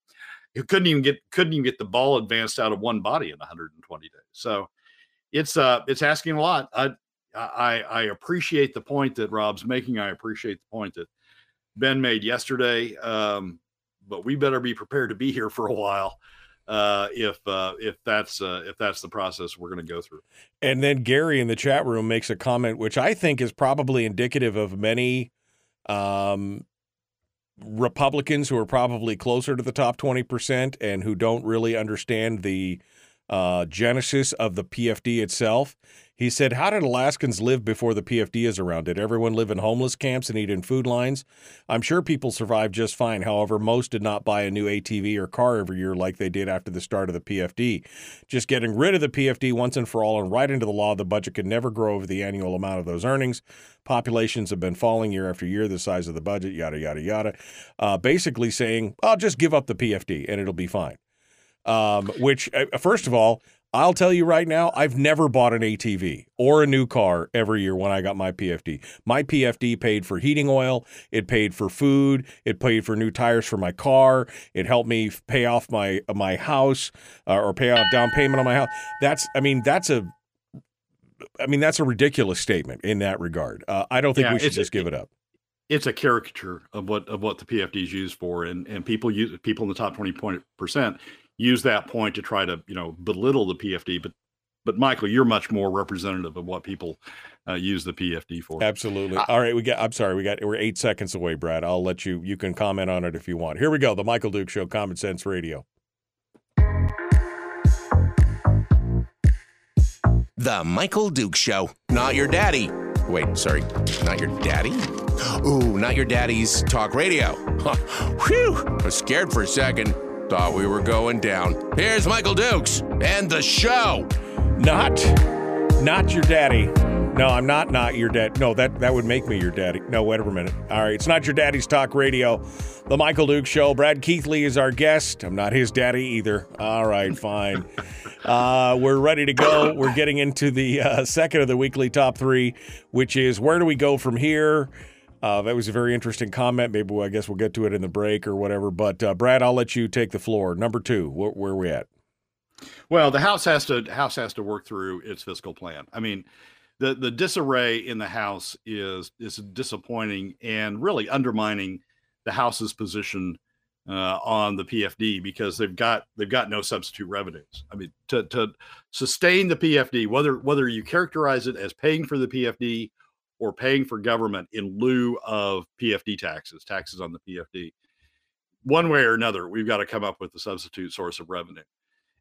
You couldn't even get couldn't even get the ball advanced out of one body in one hundred twenty days. So it's uh it's asking a lot. I I I appreciate the point that Rob's making. I appreciate the point that Ben made yesterday. Um, but we better be prepared to be here for a while. Uh, if uh, if that's uh, if that's the process we're going to go through. And then Gary in the chat room makes a comment, which I think is probably indicative of many um, Republicans who are probably closer to the top twenty percent and who don't really understand the uh, genesis of the P F D itself. He said, how did Alaskans live before the P F D is around? Did everyone live in homeless camps and eat in food lines? I'm sure people survived just fine. However, most did not buy a new A T V or car every year like they did after the start of the P F D. Just getting rid of the P F D once and for all and right into the law, the budget could never grow over the annual amount of those earnings. Populations have been falling year after year, the size of the budget, yada, yada, yada. Uh, basically saying, I'll just give up the P F D and it'll be fine. Um, which, uh, first of all, I'll tell you right now, I've never bought an A T V or a new car every year when I got my P F D. My P F D paid for heating oil. It paid for food. It paid for new tires for my car. It helped me pay off my my house uh, or pay off down payment on my house. That's, I mean, that's a, I mean, that's a ridiculous statement in that regard. Uh, I don't think yeah, we should just give it up. It's a caricature of what of what the P F D is used for, and and people use people in the top twenty percent. Use that point to try to, you know, belittle the P F D. But, but Michael, you're much more representative of what people uh, use the P F D for. Absolutely. I, All right. We got, I'm sorry. We got, we're eight seconds away, Brad. I'll let you, you can comment on it if you want. Here we go. The Michael Dukes Show, Common Sense Radio. The Michael Dukes Show. Not your daddy. Wait, sorry. Not your daddy? Ooh, not your daddy's talk radio. Huh. Whew. I was scared for a second. Thought we were going down. Here's Michael Dukes and the show. Not, not your daddy. No, I'm not not your dad. No, that, that would make me your daddy. No, wait a minute. All right, it's not your daddy's talk radio. The Michael Dukes Show. Brad Keithley is our guest. I'm not his daddy either. All right, fine. uh, we're ready to go. We're getting into the uh, second of the weekly top three, which is where do we go from here? Uh, that was a very interesting comment. Maybe well, I guess we'll get to it in the break or whatever. But uh, Brad, I'll let you take the floor. Number two, wh- where are we at? Well, the House has to House has to work through its fiscal plan. I mean, the the disarray in the House is is disappointing and really undermining the House's position uh, on the P F D because they've got they've got no substitute revenues. I mean, to to sustain the P F D, whether whether you characterize it as paying for the P F D or paying for government in lieu of P F D taxes, taxes on the P F D. One way or another, we've got to come up with a substitute source of revenue.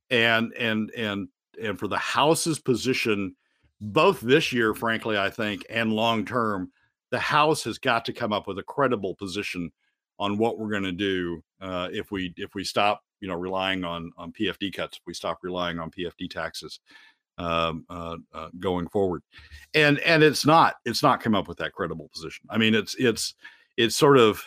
And and and and for the House's position, both this year, frankly, I think, and long term, the House has got to come up with a credible position on what we're going to do uh, if we if we stop, you know, relying on on P F D cuts, if we stop relying on P F D taxes. Um, uh, uh, going forward, and and it's not it's not come up with that credible position. I mean, it's it's it's sort of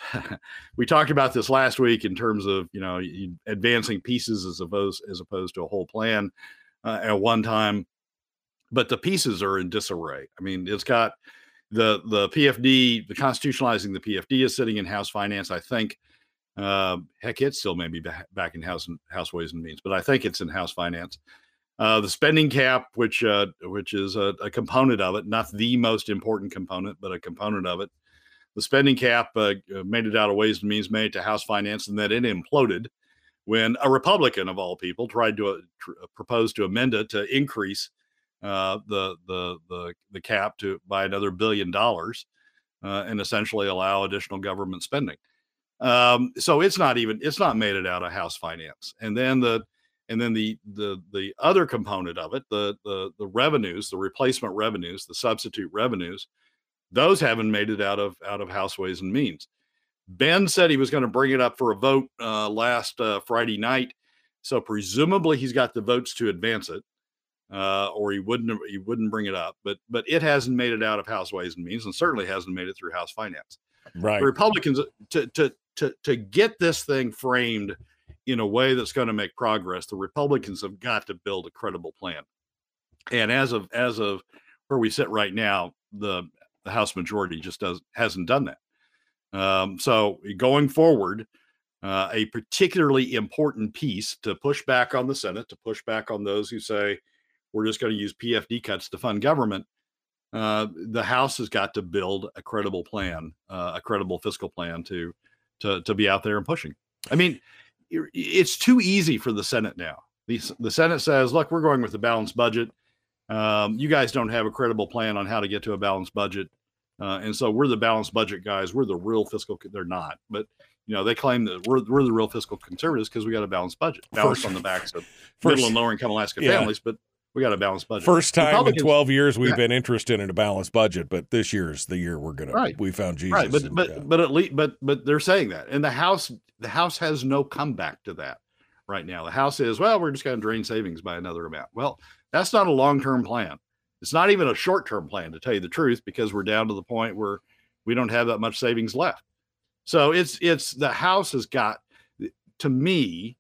we talked about this last week in terms of you know advancing pieces as opposed as opposed to a whole plan uh, at one time, but the pieces are in disarray. I mean, it's got the the P F D, the constitutionalizing the P F D is sitting in House Finance, I think. Uh, heck, it still may be back in House House Ways and Means, but I think it's in House Finance. Uh, the spending cap, which uh, which is a, a component of it, not the most important component, but a component of it. The spending cap uh, made it out of Ways and Means, made it to House Finance, and then it imploded when a Republican, of all people, tried to uh, tr- propose to amend it to increase uh, the, the the the cap to by another billion dollars uh, and essentially allow additional government spending. Um, so it's not even it's not made it out of House Finance, and then the. And then the the the other component of it, the the the revenues, the replacement revenues, the substitute revenues, those haven't made it out of out of House Ways and Means. Ben said he was going to bring it up for a vote uh, last uh, Friday night, so presumably he's got the votes to advance it, uh, or he wouldn't he wouldn't bring it up. But but it hasn't made it out of House Ways and Means, and certainly hasn't made it through House Finance. Right. The Republicans to to to to get this thing framed in a way that's going to make progress, the Republicans have got to build a credible plan. And as of as of where we sit right now, the, the House majority just does hasn't done that. Um, so going forward, uh, a particularly important piece to push back on the Senate, to push back on those who say we're just going to use P F D cuts to fund government. Uh, the House has got to build a credible plan, uh, a credible fiscal plan to to to be out there and pushing. I mean, it's too easy for the Senate now. The, the Senate says, look, we're going with a balanced budget. Um, you guys don't have a credible plan on how to get to a balanced budget. Uh, and so we're the balanced budget guys. We're the real fiscal. They're not. But, you know, they claim that we're, we're the real fiscal conservatives because we got a balanced budget. Balanced on the backs of first, middle and lower income Alaska yeah. families. But we got a balanced budget. First time in twelve years we've yeah. been interested in a balanced budget. But this year is the year we're going right. to. We found Jesus. Right. But and, but, uh, but at least but but they're saying that. And the House the House has no comeback to that. Right now, the House is, well, we're just going to drain savings by another amount. Well, that's not a long-term plan. It's not even a short-term plan, to tell you the truth, because we're down to the point where we don't have that much savings left. So it's it's the House has got, to me,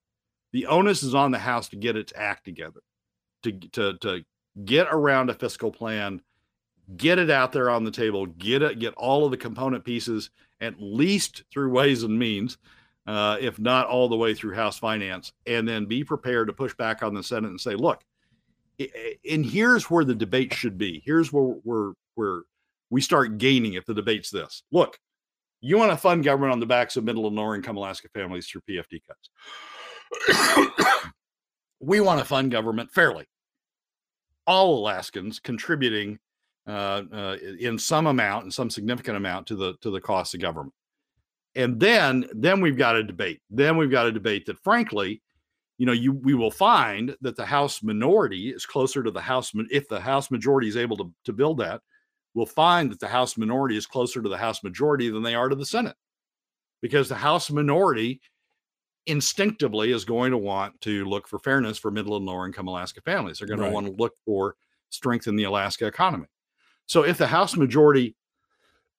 the onus is on the House to get its act together, to to to get around a fiscal plan, get it out there on the table, get it, get all of the component pieces, at least through ways and means. Uh, if not all the way through House Finance, and then be prepared to push back on the Senate and say, look, and here's where the debate should be. Here's where we're, where we start gaining if the debate's this. Look, you want to fund government on the backs of middle and lower income Alaska families through P F D cuts. We want to fund government fairly. All Alaskans contributing uh, uh, in some amount, in some significant amount to the to the cost of government. And then, then we've got a debate. Then we've got a debate that, frankly, you know, you we will find that the House minority is closer to the House. If the House majority is able to, to build that, we'll find that the House minority is closer to the House majority than they are to the Senate, because the House minority instinctively is going to want to look for fairness for middle and lower income Alaska families. They're going to right. want to look for strength in the Alaska economy. So if the House majority,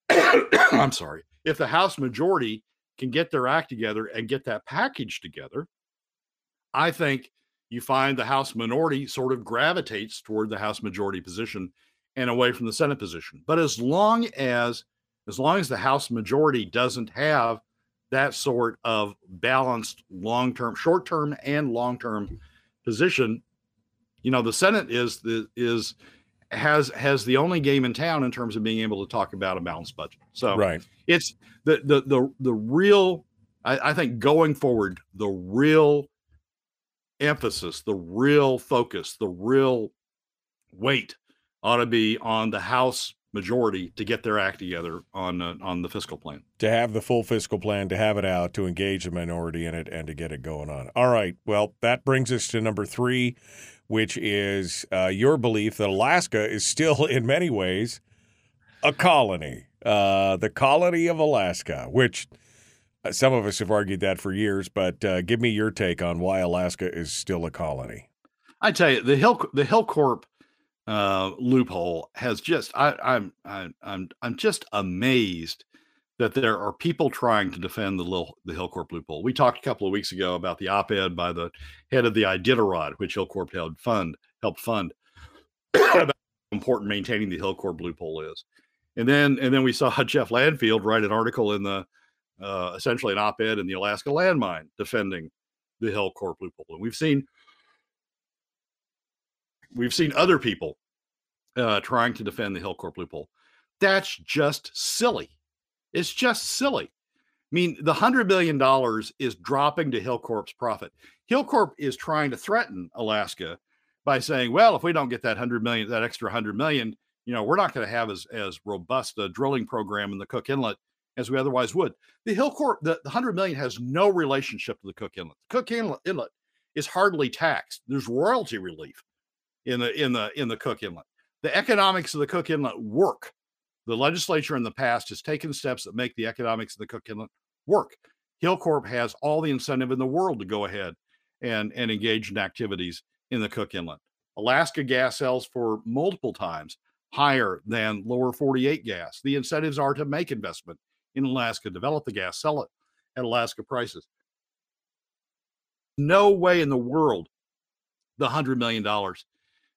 I'm sorry. If the House majority can get their act together and get that package together, I think you find the House minority sort of gravitates toward the House majority position and away from the Senate position. But as long as, as long as the House majority doesn't have that sort of balanced long-term, short-term and long-term position, you know, the Senate is the, is, has has the only game in town in terms of being able to talk about a balanced budget. So right. it's the the the the real, I, I think going forward, the real emphasis, the real focus, the real weight ought to be on the House majority to get their act together on uh, on the fiscal plan. To have the full fiscal plan, to have it out, to engage the minority in it, and to get it going on. All right. Well, that brings us to number three, which is uh, your belief that Alaska is still, in many ways, a colony, uh, the colony of Alaska, which uh, some of us have argued that for years. But uh, give me your take on why Alaska is still a colony. I tell you, the Hill the Hilcorp uh, loophole has just I, I'm I, I'm I'm just amazed that there are people trying to defend the Lil, the Hilcorp loophole. We talked a couple of weeks ago about the op-ed by the head of the Iditarod, which Hilcorp helped fund, helped fund about how important maintaining the Hilcorp loophole is. And then, and then we saw Jeff Landfield write an article in the, uh, essentially an op-ed in the Alaska Landmine defending the Hilcorp loophole. And we've seen, we've seen other people uh, trying to defend the Hilcorp loophole. That's just silly. It's just silly. I mean, the one hundred million dollars is dropping to Hilcorp's profit. Hilcorp is trying to threaten Alaska by saying, well, if we don't get that one hundred million dollars, that extra one hundred million dollars, you know, we're not going to have as, as robust a drilling program in the Cook Inlet as we otherwise would. The Hilcorp, the, the one hundred million dollars has no relationship to the Cook Inlet. The Cook Inlet, Inlet is hardly taxed. There's royalty relief in the, in, the, in the Cook Inlet. The economics of the Cook Inlet work. The legislature in the past has taken steps that make the economics of the Cook Inlet work. Hilcorp has all the incentive in the world to go ahead and, and engage in activities in the Cook Inlet. Alaska gas sells for multiple times higher than lower forty-eight gas. The incentives are to make investment in Alaska, develop the gas, sell it at Alaska prices. No way in the world the one hundred million dollars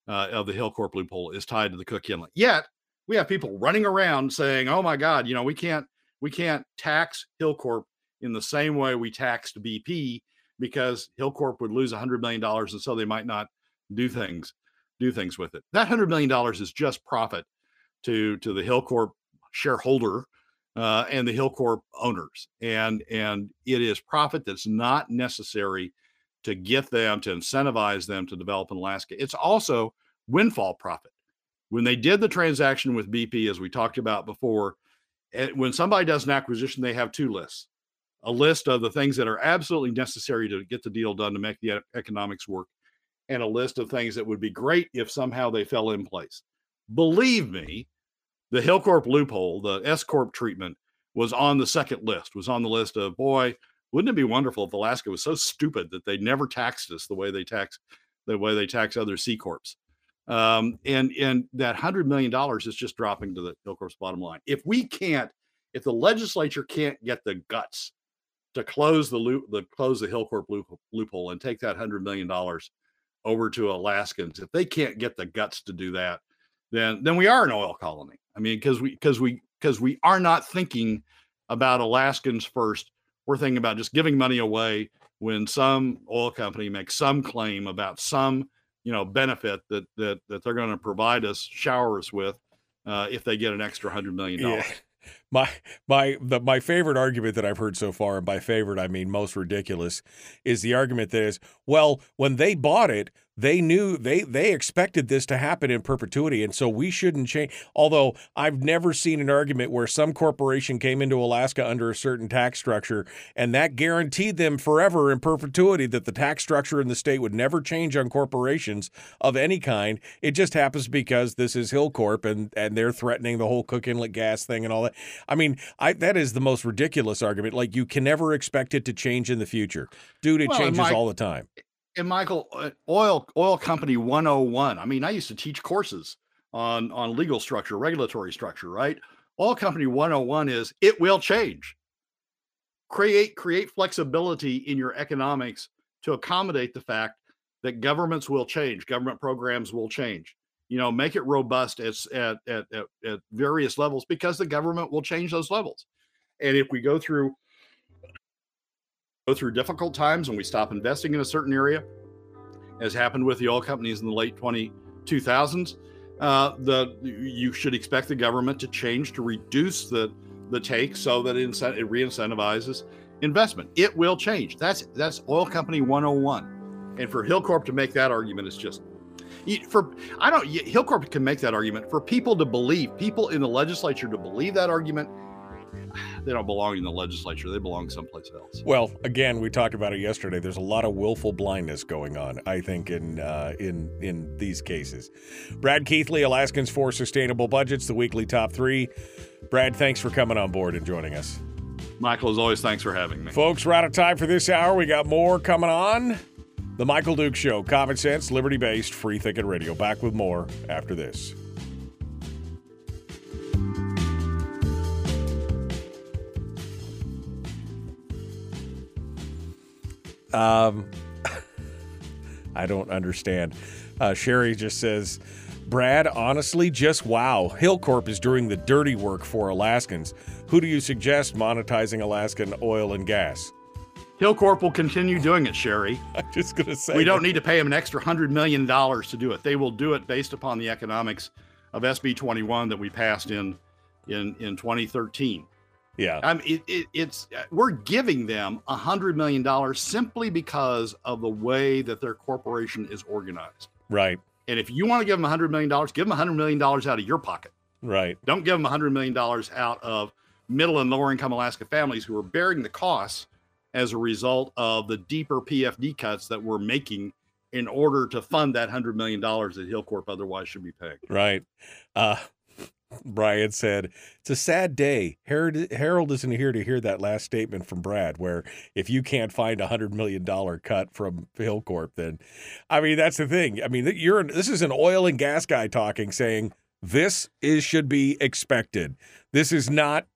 uh, of the Hilcorp loophole is tied to the Cook Inlet. Yet, we have people running around saying, oh my God, you know, we can't, we can't tax Hilcorp in the same way we taxed B P, because Hilcorp would lose one hundred million dollars, and so they might not do things do things with it. That one hundred million dollars is just profit to, to the Hilcorp shareholder uh, and the Hilcorp owners. And, and it is profit that's not necessary to get them, to incentivize them to develop in Alaska. It's also windfall profit. When they did the transaction with B P, as we talked about before, when somebody does an acquisition, they have two lists. A list of the things that are absolutely necessary to get the deal done to make the economics work, and a list of things that would be great if somehow they fell in place. Believe me, the Hilcorp loophole, the S-Corp treatment, was on the second list, was on the list of, boy, wouldn't it be wonderful if Alaska was so stupid that they never taxed us the way they tax, the way they tax other C-Corps. Um, and, and that one hundred million dollars is just dropping to the Hilcorp's bottom line. If we can't, if the legislature can't get the guts to close the loop, the close the Hilcorp loophole and take that one hundred million dollars over to Alaskans, if they can't get the guts to do that, then, then we are an oil colony. I mean, cause we, cause we, cause we are not thinking about Alaskans first. We're thinking about just giving money away when some oil company makes some claim about some, you know, benefit that, that, that they're going to provide us, shower us with, uh, if they get an extra hundred million dollars. Yeah. My, my, the, my favorite argument that I've heard so far, and by favorite, I mean, most ridiculous, is the argument that is, well, when they bought it, they knew they, they expected this to happen in perpetuity. And so we shouldn't change. Although I've never seen an argument where some corporation came into Alaska under a certain tax structure and that guaranteed them forever in perpetuity that the tax structure in the state would never change on corporations of any kind. It just happens because this is Hilcorp and, and they're threatening the whole Cook Inlet gas thing and all that. I mean, I, that is the most ridiculous argument. Like, you can never expect it to change in the future. Dude, it well, changes my- all the time. And Michael, oil oil company one oh one. I mean, I used to teach courses on, on legal structure, regulatory structure, right? Oil company one oh one is it will change. Create create flexibility in your economics to accommodate the fact that governments will change, government programs will change. You know, make it robust at at at, at various levels, because the government will change those levels. And if we go through Go through difficult times and we stop investing in a certain area, as happened with the oil companies in the late twenty, two thousands, uh, the, you should expect the government to change, to reduce the, the take so that it, incent- it re-incentivizes investment. It will change. That's that's oil company one oh one. And for Hilcorp to make that argument is just, for I don't, Hilcorp can make that argument. For people to believe, people in the legislature to believe that argument, they don't belong in the legislature. They belong someplace else. Well, again, we talked about it yesterday. There's a lot of willful blindness going on, I think, in uh, in in these cases. Brad Keithley, Alaskans for Sustainable Budgets, the weekly top three. Brad, thanks for coming on board and joining us. Michael, as always, thanks for having me. Folks, we're out of time for this hour. We got more coming on. The Michael Dukes Show, common sense, liberty-based, free thinking radio. Back with more after this. Um, I don't understand. Uh, Sherry just says, Brad, honestly, just wow. Hilcorp is doing the dirty work for Alaskans. Who do you suggest monetizing Alaskan oil and gas? Hilcorp will continue doing it, Sherry. I'm just going to say. We don't need to pay them an extra one hundred million dollars to do it. They will do it based upon the economics of S B twenty-one that we passed in in, in twenty thirteen. Yeah, I mean, it, it, it's we're giving them a hundred million dollars simply because of the way that their corporation is organized. Right. And if you want to give them a hundred million dollars, give them a hundred million dollars out of your pocket. Right. Don't give them a hundred million dollars out of middle and lower income Alaska families who are bearing the costs as a result of the deeper P F D cuts that we're making in order to fund that hundred million dollars that Hilcorp otherwise should be paying. Right. Uh, Brian said, it's a sad day. Harold, Harold isn't here to hear that last statement from Brad, where if you can't find a hundred million dollar cut from Hilcorp, then I mean, that's the thing. I mean, you're this is an oil and gas guy talking, saying this is should be expected. This is not.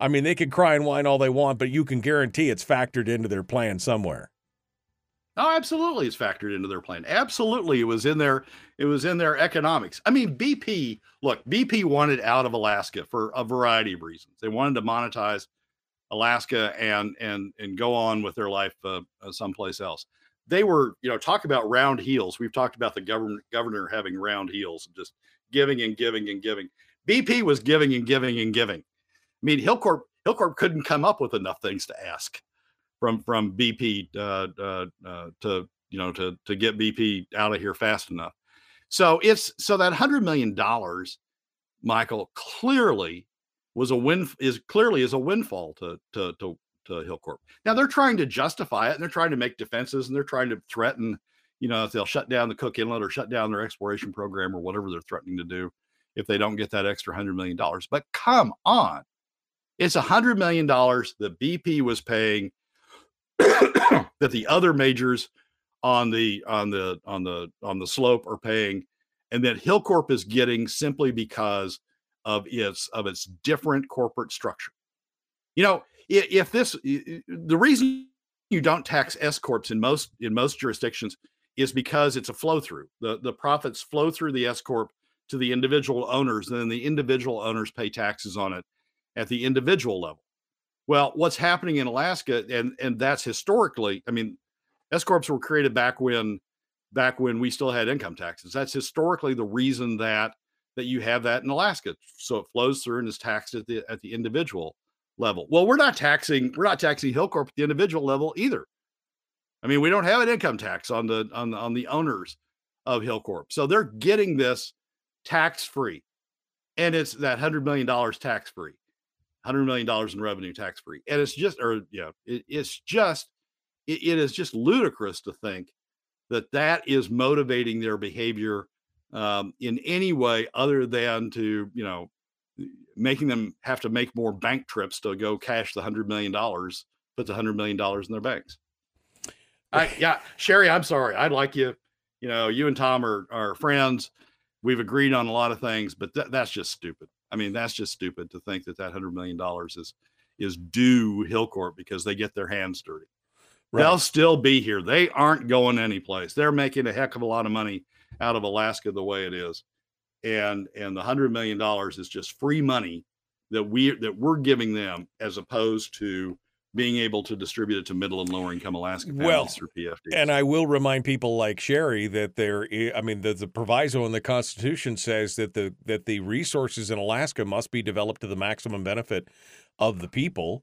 I mean, they can cry and whine all they want, but you can guarantee it's factored into their plan somewhere. Oh, absolutely. It's factored into their plan. Absolutely. It was in their, it was in their economics. I mean, B P, look, B P wanted out of Alaska for a variety of reasons. They wanted to monetize Alaska and and and go on with their life uh, someplace else. They were, you know, talk about round heels. We've talked about the governor governor having round heels, just giving and giving and giving. B P was giving and giving and giving. I mean, Hilcorp Hilcorp couldn't come up with enough things to ask from from B P uh, uh, uh, to you know to to get B P out of here fast enough. So it's so that one hundred million dollars, Michael, clearly was a win is clearly is a windfall to to to to Hilcorp. Now they're trying to justify it, and they're trying to make defenses, and they're trying to threaten, you know, if they'll shut down the Cook Inlet or shut down their exploration program or whatever they're threatening to do if they don't get that extra one hundred million dollars. But come on, it's one hundred million dollars that B P was paying that the other majors on the on the on the on the slope are paying, and that Hilcorp is getting simply because of its of its different corporate structure. You know, if, if this the reason you don't tax S corps in most in most jurisdictions is because it's a flow through. The the profits flow through the S corp to the individual owners, and then the individual owners pay taxes on it at the individual level. Well, what's happening in Alaska, and and that's historically, I mean, S corps were created back when, back when we still had income taxes. That's historically the reason that that you have that in Alaska. So it flows through and is taxed at the at the individual level. Well, we're not taxing we're not taxing Hilcorp at the individual level either. I mean, we don't have an income tax on the on the, on the owners of Hilcorp, so they're getting this tax free, and it's that hundred million dollars tax free, hundred million dollars in revenue tax free, and it's just or yeah, it, it's just. It is just ludicrous to think that that is motivating their behavior um, in any way other than to, you know, making them have to make more bank trips to go cash the one hundred million dollars, put the one hundred million dollars in their banks. I, yeah, Sherry, I'm sorry. I'd like you, you know, you and Tom are, are friends. We've agreed on a lot of things, but th- that's just stupid. I mean, that's just stupid to think that that one hundred million dollars is, is due Hilcorp because they get their hands dirty. Right. They'll still be here. They aren't going anyplace. They're making a heck of a lot of money out of Alaska the way it is, and and the hundred million dollars is just free money that we that we're giving them, as opposed to being able to distribute it to middle and lower income Alaska families well, through P F D. And I will remind people like Sherry that there, I mean, the, the proviso in the Constitution says that the that the resources in Alaska must be developed to the maximum benefit of the people.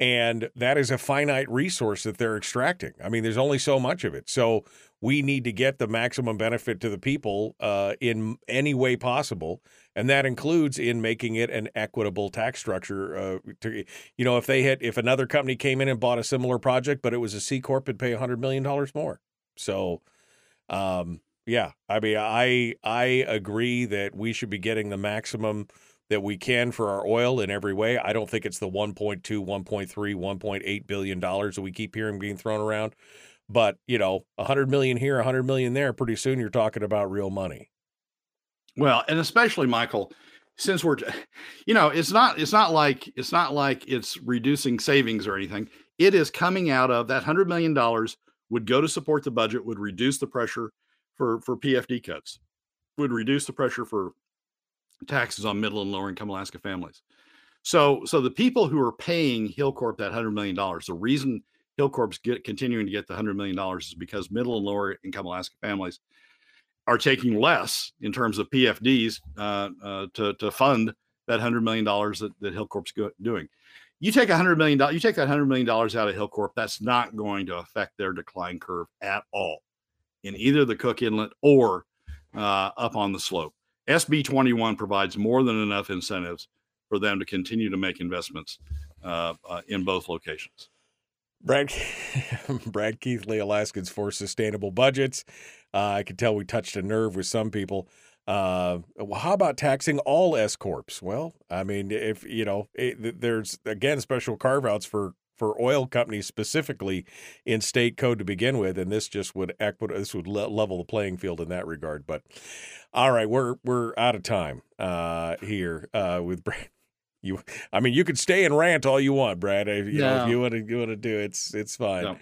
And that is a finite resource that they're extracting. I mean, there's only so much of it. So we need to get the maximum benefit to the people uh, in any way possible. And that includes in making it an equitable tax structure. Uh, to, you know, if they had, if another company came in and bought a similar project, but it was a C Corp, it'd pay one hundred million dollars more. So, um, yeah, I mean, I I agree that we should be getting the maximum that we can for our oil in every way. I don't think it's the one point two, one point three, one point eight billion dollars that we keep hearing being thrown around. But, you know, one hundred million dollars here, one hundred million dollars there, pretty soon you're talking about real money. Well, and especially, Michael, since we're, you know, it's not it's not like it's not like it's reducing savings or anything. It is coming out of that one hundred million dollars would go to support the budget, would reduce the pressure for, for P F D cuts, would reduce the pressure for taxes on middle and lower income Alaska families. So, so the people who are paying Hilcorp that one hundred million dollars, the reason Hilcorp's get, continuing to get the one hundred million dollars is because middle and lower income Alaska families are taking less in terms of P F Ds uh, uh, to, to fund that one hundred million dollars that, that Hilcorp's go- doing. You take one hundred million dollars, you take that one hundred million dollars out of Hilcorp, that's not going to affect their decline curve at all in either the Cook Inlet or uh, up on the slope. S B twenty-one provides more than enough incentives for them to continue to make investments uh, uh, in both locations. Brad, Brad Keithley, Alaskans for Sustainable Budgets. Uh, I could tell we touched a nerve with some people. Uh, well, how about taxing all S corps? Well, I mean, if you know, it, there's again special carve outs for for oil companies specifically in state code to begin with, and this just would equi- this would le- level the playing field in that regard. But all right, we're we're out of time uh, here uh, with Brad. You, I mean, you could stay and rant all you want, Brad. If you, no. know, if you want to, you want to do it's it's fine. No.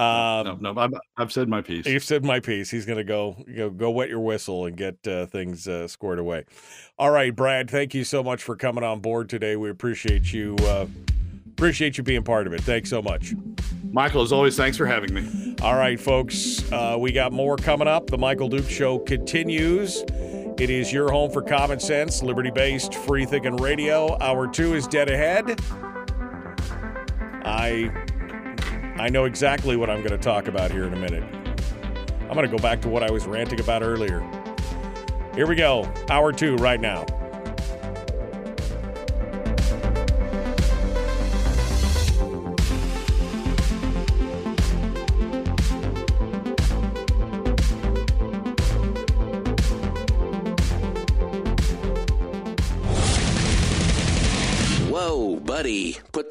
Um, no, no, I've, I've said my piece. You've said my piece. He's going to go, you know, go wet your whistle and get uh, things uh, squared away. All right, Brad. Thank you so much for coming on board today. We appreciate you. Uh, Appreciate you being part of it. Thanks so much. Michael, as always, thanks for having me. All right, folks, uh, we got more coming up. The Michael Dukes Show continues. It is your home for common sense, liberty-based, free thinking radio. Hour two is dead ahead. I, I know exactly what I'm going to talk about here in a minute. I'm going to go back to what I was ranting about earlier. Here we go. Hour two right now. Buddy, put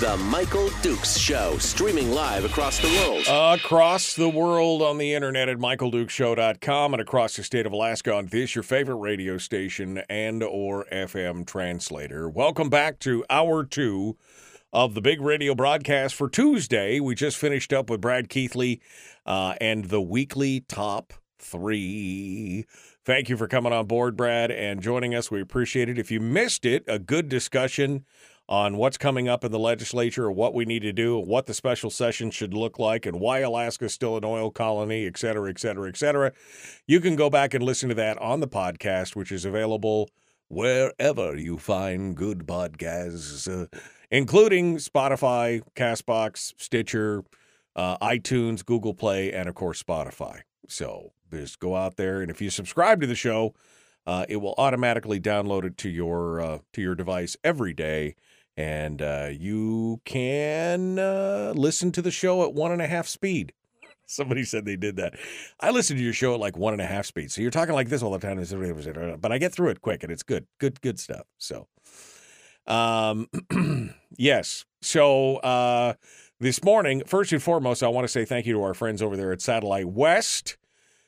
The Michael Dukes Show, streaming live across the world. Across the world on the internet at Michael Dukes Show dot com and across the state of Alaska on this, your favorite radio station and or F M translator. Welcome back to Hour two of the big radio broadcast for Tuesday. We just finished up with Brad Keithley uh, and the weekly top three. Thank you for coming on board, Brad, and joining us. We appreciate it. If you missed it, a good discussion on what's coming up in the legislature, or what we need to do, what the special session should look like, and why Alaska is still an oil colony, et cetera, et cetera, et cetera. You can go back and listen to that on the podcast, which is available wherever you find good podcasts, uh, including Spotify, CastBox, Stitcher, uh, iTunes, Google Play, and, of course, Spotify. So just go out there, and if you subscribe to the show, uh, it will automatically download it to your uh, to your device every day. And uh, you can uh, listen to the show at one and a half speed. Somebody said they did that. I listen to your show at like one and a half speed. So you're talking like this all the time. But I get through it quick, and it's good, good, good stuff. So, um, yes. So uh, this morning, first and foremost, I want to say thank you to our friends over there at Satellite West.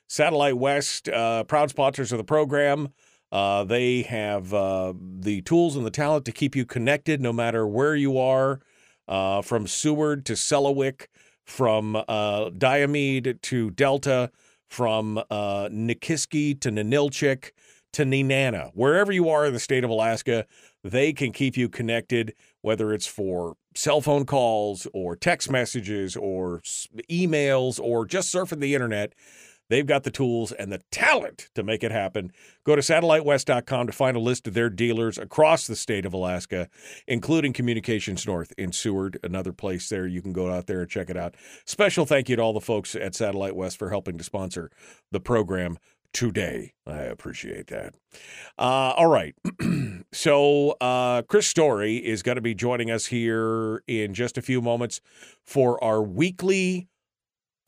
Satellite West, uh, proud sponsors of the program. Uh, they have uh, the tools and the talent to keep you connected no matter where you are, uh, from Seward to Selawik, from uh, Diomede to Delta, from uh, Nikiski to Ninilchik to Nenana. Wherever you are in the state of Alaska, they can keep you connected, whether it's for cell phone calls or text messages or emails or just surfing the internet. They've got the tools and the talent to make it happen. Go to satellite west dot com to find a list of their dealers across the state of Alaska, including Communications North in Seward, another place there. You can go out there and check it out. Special thank you to all the folks at Satellite West for helping to sponsor the program today. I appreciate that. Uh, all right. So uh, Chris Story is going to be joining us here in just a few moments for our weekly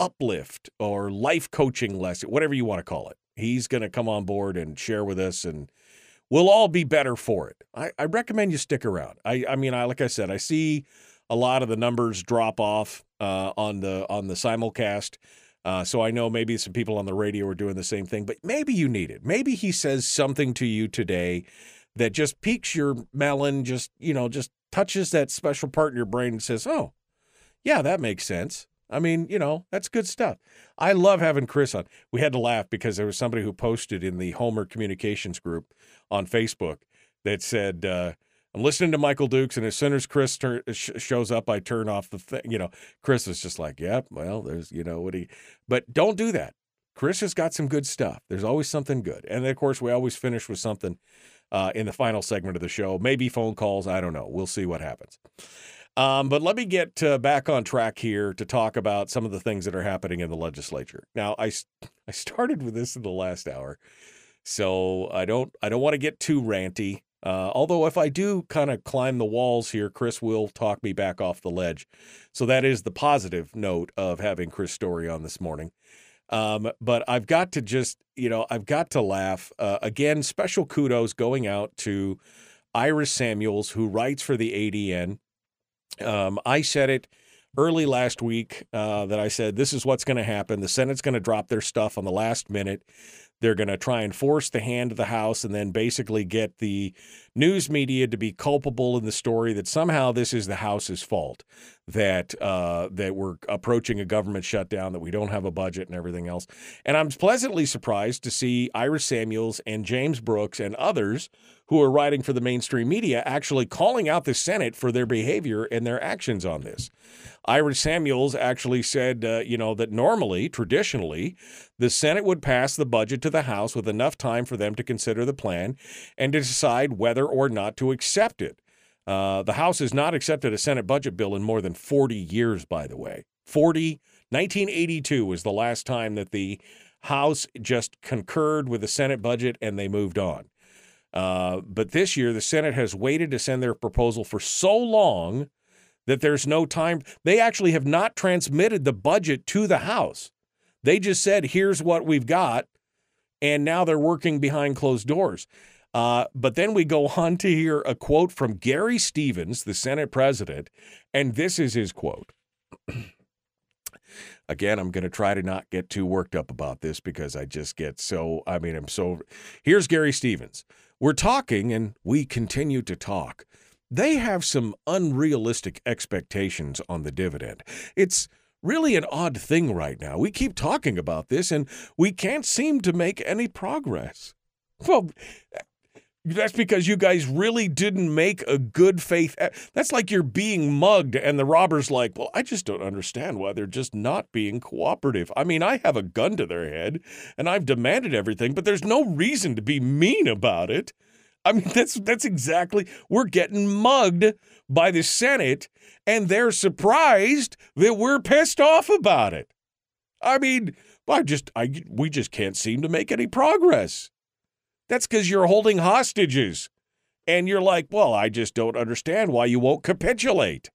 uplift or life coaching lesson, whatever you want to call it. He's going to come on board and share with us, and we'll all be better for it. I, I recommend you stick around. I, I mean, I like I said, I see a lot of the numbers drop off uh, on the on the simulcast, uh, so I know maybe some people on the radio are doing the same thing, but maybe you need it. Maybe he says something to you today that just piques your melon, just you know, just touches that special part in your brain and says, "Oh, yeah, that makes sense." I mean, you know, that's good stuff. I love having Chris on. We had to laugh because there was somebody who posted in the Homer Communications group on Facebook that said, uh, I'm listening to Michael Dukes, and as soon as Chris tur- sh- shows up, I turn off the thing. You know, Chris was just like, yep, well, there's, you know, what he, but don't do that. Chris has got some good stuff. There's always something good. And then, of course, we always finish with something uh, in the final segment of the show, maybe phone calls. I don't know. We'll see what happens. Um, but let me get uh, back on track here to talk about some of the things that are happening in the legislature. Now, I, I started with this in the last hour. So I don't I don't want to get too ranty. Uh, although if I do kind of climb the walls here, Chris will talk me back off the ledge. So that is the positive note of having Chris Story on this morning. Um, but I've got to just, you know, I've got to laugh. Uh, again, special kudos going out to Ira Samuels, who writes for the A D N. Um, I said it early last week uh, that I said, this is what's going to happen. The Senate's going to drop their stuff on the last minute. They're going to try and force the hand of the House and then basically get the news media to be culpable in the story that somehow this is the House's fault, that uh, that we're approaching a government shutdown, that we don't have a budget and everything else. And I'm pleasantly surprised to see Ira Samuels and James Brooks and others who are writing for the mainstream media actually calling out the Senate for their behavior and their actions on this. Ira Samuels actually said, uh, you know, that normally, traditionally, the Senate would pass the budget to the House with enough time for them to consider the plan and to decide whether or not to accept it. Uh, the House has not accepted a Senate budget bill in more than forty years, by the way. forty nineteen eighty-two was the last time that the House just concurred with the Senate budget and they moved on. Uh, but this year, the Senate has waited to send their proposal for so long that there's no time. They actually have not transmitted the budget to the House. They just said, here's what we've got. And now they're working behind closed doors. Uh, but then we go on to hear a quote from Gary Stevens, the Senate president, and this is his quote. Again, I'm going to try to not get too worked up about this because I just get so, I mean, I'm so. Here's Gary Stevens. We're talking and we continue to talk. They have some unrealistic expectations on the dividend. It's really an odd thing right now. We keep talking about this and we can't seem to make any progress. Well, that's because you guys really didn't make a good faith. That's like you're being mugged and the robber's like, well, I just don't understand why they're just not being cooperative. I mean, I have a gun to their head and I've demanded everything, but there's no reason to be mean about it. I mean, that's that's exactly, we're getting mugged by the Senate and they're surprised that we're pissed off about it. I mean, I just I we just can't seem to make any progress. That's because you're holding hostages and you're like, well, I just don't understand why you won't capitulate.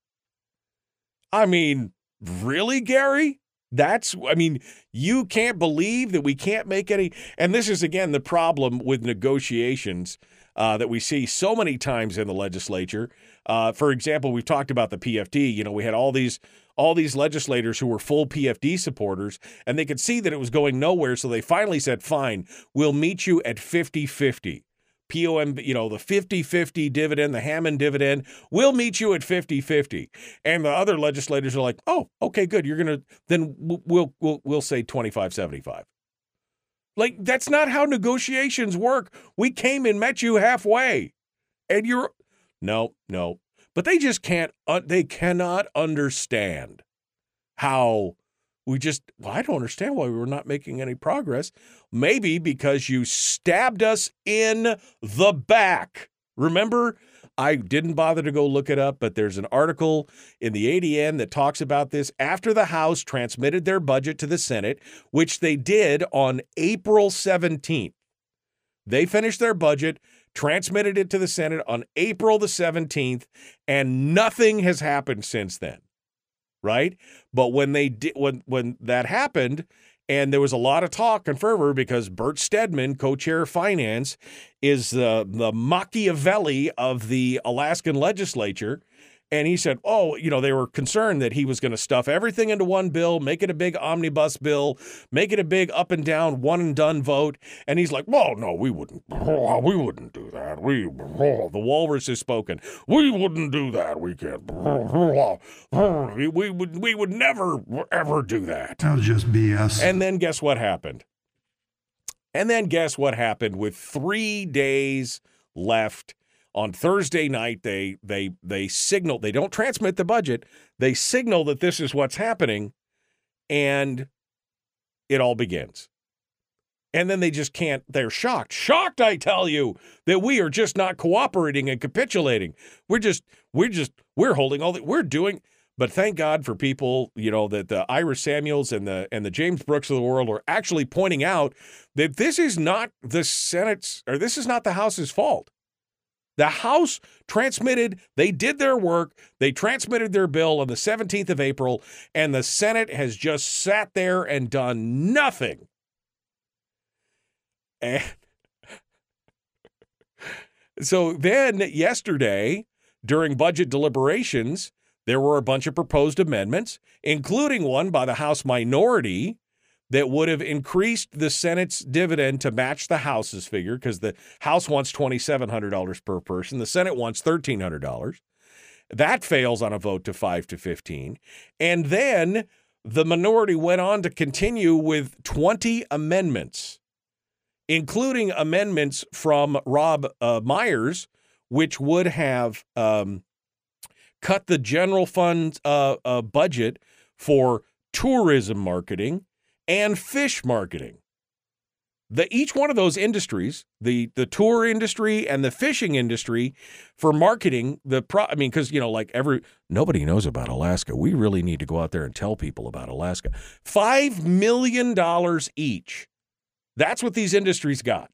I mean, really, Gary? That's, I mean, you can't believe that we can't make any. And this is, again, the problem with negotiations uh, that we see so many times in the legislature. Uh, for example, we've talked about the P F D. You know, we had all these all these legislators who were full P F D supporters, and they could see that it was going nowhere. So they finally said, fine, we'll meet you at fifty-fifty. P O M V, you know, the fifty-fifty dividend, the Hammond dividend, we'll meet you at fifty-fifty. And the other legislators are like, oh, okay, good. You're going to, then we'll, we'll, we'll say twenty-five seventy-five. Like, that's not how negotiations work. We came and met you halfway and you're, no, no. But they just can't, uh, they cannot understand how we just, well, I don't understand why we were not making any progress. Maybe because you stabbed us in the back. Remember, I didn't bother to go look it up, but there's an article in the A D N that talks about this after the House transmitted their budget to the Senate, which they did on April seventeenth. They finished their budget, transmitted it to the Senate on April the seventeenth, and nothing has happened since then, right? But when they did, when when that happened, and there was a lot of talk and fervor because Bert Stedman, co-chair of finance, is the, the Machiavelli of the Alaskan legislature. And he said, oh, you know, they were concerned that he was going to stuff everything into one bill, make it a big omnibus bill, make it a big up and down, one and done vote. And he's like, well, no, we wouldn't. We wouldn't do that. We, the walrus has spoken. We wouldn't do that. We can't. We, we, would, we would never, ever do that. That was just B S. And then guess what happened? And then guess what happened with three days left? On Thursday night, they they they signal, they don't transmit the budget, they signal that this is what's happening, and it all begins. And then they just can't, they're shocked. Shocked, I tell you, that we are just not cooperating and capitulating. We're just, we're just, we're holding all the, we're doing, But thank God for people, you know, that the Ira Samuels and the and the James Brooks of the world are actually pointing out that this is not the Senate's, or this is not the House's fault. The House transmitted, they did their work, they transmitted their bill on the seventeenth of April, and the Senate has just sat there and done nothing. And so then yesterday, during budget deliberations, there were a bunch of proposed amendments, including one by the House minority that would have increased the Senate's dividend to match the House's figure, because the House wants twenty-seven hundred dollars per person. The Senate wants thirteen hundred dollars. That fails on a vote to five to fifteen. And then the minority went on to continue with twenty amendments, including amendments from Rob uh, Myers, which would have um, cut the general fund uh, uh, budget for tourism marketing and fish marketing. The, each one of those industries, the the tour industry and the fishing industry, for marketing, the pro, I mean, because, you know, like every nobody knows about Alaska. We really need to go out there and tell people about Alaska. Five million dollars each. That's what these industries got.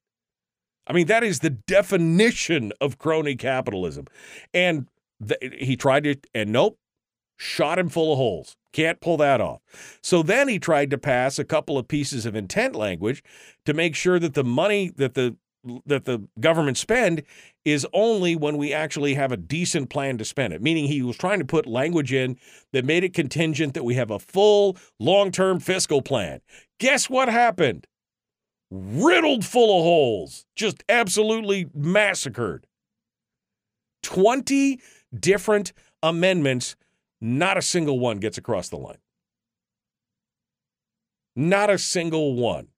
I mean, that is the definition of crony capitalism. And the, he tried to, and nope, shot him full of holes. Can't pull that off. So then he tried to pass a couple of pieces of intent language to make sure that the money that the that the government spend is only when we actually have a decent plan to spend it, meaning he was trying to put language in that made it contingent that we have a full long-term fiscal plan. Guess what happened? Riddled full of holes, just absolutely massacred. twenty different amendments. Not a single one gets across the line. Not a single one.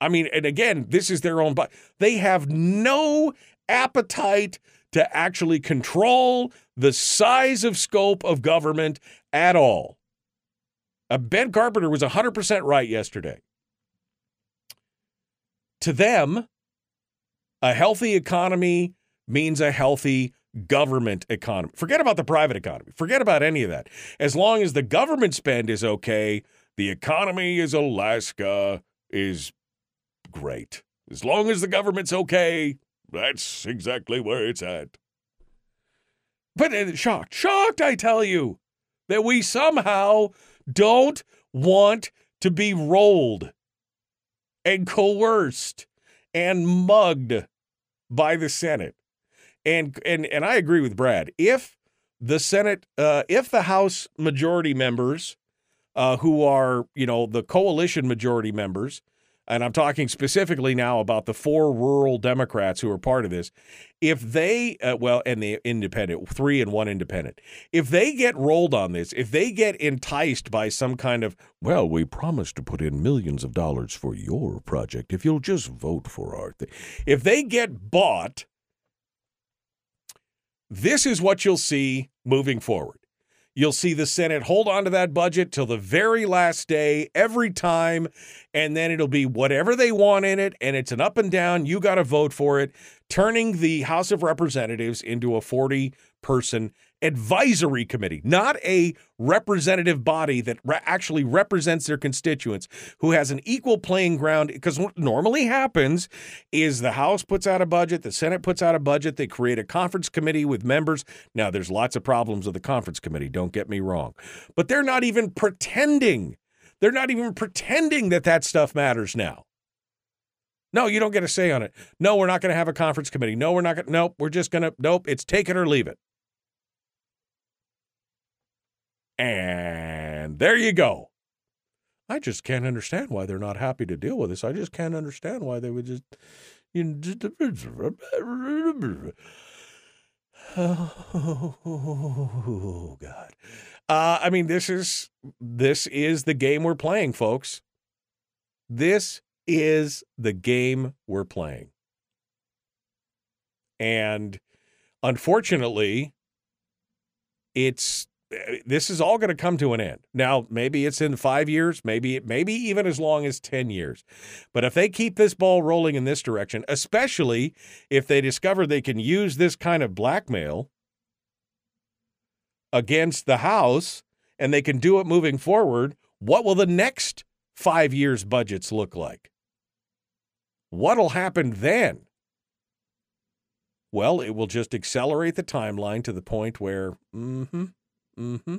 I mean, and again, this is their own, but they have no appetite to actually control the size of scope of government at all. Uh, Ben Carpenter was one hundred percent right yesterday. To them, a healthy economy means a healthy government economy. Forget about the private economy. Forget about any of that. As long as the government spend is okay, the economy is Alaska is great. As long as the government's okay, that's exactly where it's at. But uh, shocked, shocked, I tell you, that we somehow don't want to be rolled and coerced and mugged by the Senate. And and and I agree with Brad. If the Senate, uh, if the House majority members, uh, who are, you know, the coalition majority members, and I'm talking specifically now about the four rural Democrats who are part of this, if they, uh, well, and the independent, three and one independent, if they get rolled on this, if they get enticed by some kind of, well, we promised to put in millions of dollars for your project if you'll just vote for our thing, if they get bought, this is what you'll see moving forward. You'll see the Senate hold on to that budget till the very last day every time, and then it'll be whatever they want in it, and it's an up and down. You got to vote for it, turning the House of Representatives into a forty-person advisory committee, not a representative body that re- actually represents their constituents, who has an equal playing ground. Because what normally happens is the House puts out a budget, the Senate puts out a budget, they create a conference committee with members. Now, there's lots of problems with the conference committee, don't get me wrong, but they're not even pretending. They're not even pretending that that stuff matters now. No, you don't get a say on it. No, we're not going to have a conference committee. No, we're not going to. Nope, we're just going to. Nope, it's take it or leave it. And there you go. I just can't understand why they're not happy to deal with this. I just can't understand why they would just, you know, just oh God. Uh, I mean, this is this is the game we're playing, folks. This is the game we're playing. And unfortunately, it's this is all going to come to an end. Now, maybe it's in five years, maybe maybe even as long as ten years. But if they keep this ball rolling in this direction, especially if they discover they can use this kind of blackmail against the House and they can do it moving forward, what will the next five years' budgets look like? What'll happen then? Well, it will just accelerate the timeline to the point where, mm-hmm, mm-hmm.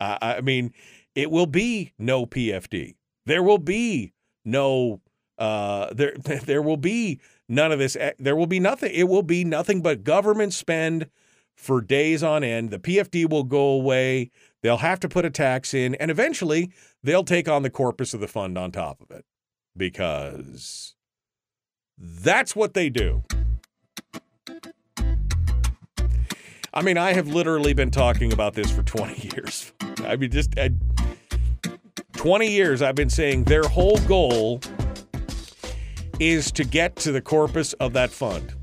I mean, it will be no P F D. There will be no, uh, there, there will be none of this. There will be nothing. It will be nothing but government spend for days on end. The P F D will go away. They'll have to put a tax in, and eventually they'll take on the corpus of the fund on top of it, because that's what they do. I mean, I have literally been talking about this for twenty years. I mean, just I, twenty years I've been saying their whole goal is to get to the corpus of that fund.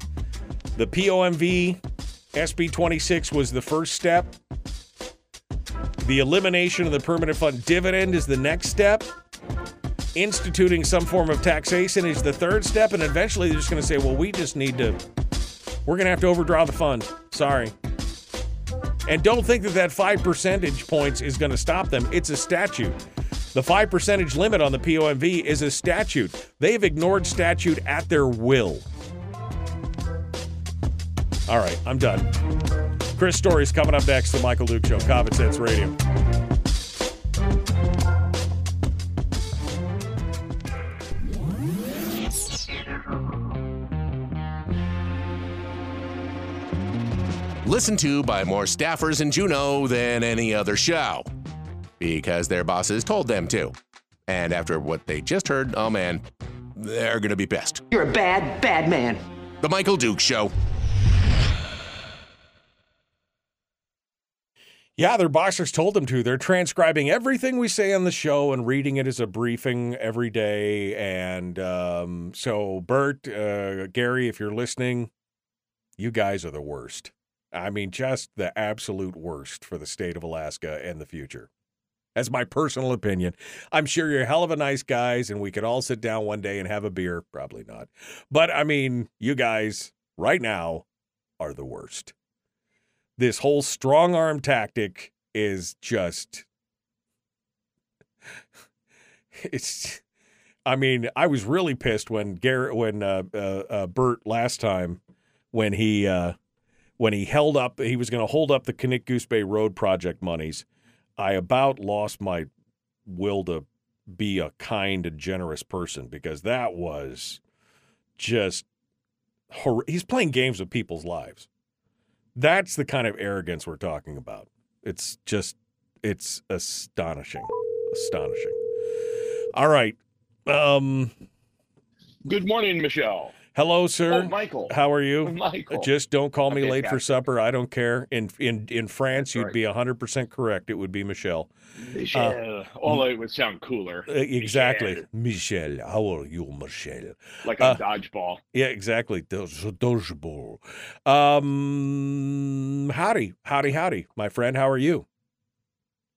The P O M V, S B twenty-six was the first step. The elimination of the permanent fund dividend is the next step. Instituting some form of taxation is the third step. And eventually they're just going to say, well, we just need to, we're going to have to overdraw the fund. Sorry. And don't think that that five percentage points is going to stop them. It's a statute. The five percentage limit on the P O M V is a statute. They've ignored statute at their will. All right, I'm done. Chris Story's coming up next, The Michael Dukes Show, Common Sense Radio. Listened to by more staffers in Juneau than any other show, because their bosses told them to. And after what they just heard, oh man, they're gonna be pissed. You're a bad, bad man. The Michael Dukes Show. Yeah, their bosses told them to. They're transcribing everything we say on the show and reading it as a briefing every day. And um, so, Bert, uh, Gary, if you're listening, you guys are the worst. I mean, just the absolute worst for the state of Alaska and the future. That's my personal opinion. I'm sure you're a hell of a nice guys, and we could all sit down one day and have a beer. Probably not. But, I mean, you guys right now are the worst. This whole strong-arm tactic is just... it's. I mean, I was really pissed when, Garrett, when uh, uh, uh, Bert last time, when he... Uh, When he held up, he was going to hold up the Canuck Goose Bay Road project monies. I about lost my will to be a kind and generous person, because that was just hor- he's playing games with people's lives. That's the kind of arrogance we're talking about. It's just, it's astonishing, astonishing. All right. Um, Good morning, Michelle. Hello, sir. Oh, Michael. How are you? Michael. Just don't call me okay, late for supper. I don't care. In in, in France, Sorry. You'd be one hundred percent correct. It would be Michelle. Michelle. Uh, Although it would sound cooler. Exactly. Michelle. Michelle. How are you, Michelle? Like a uh, dodgeball. Yeah, exactly. Dodgeball. Um, howdy. Howdy, howdy, my friend. How are you?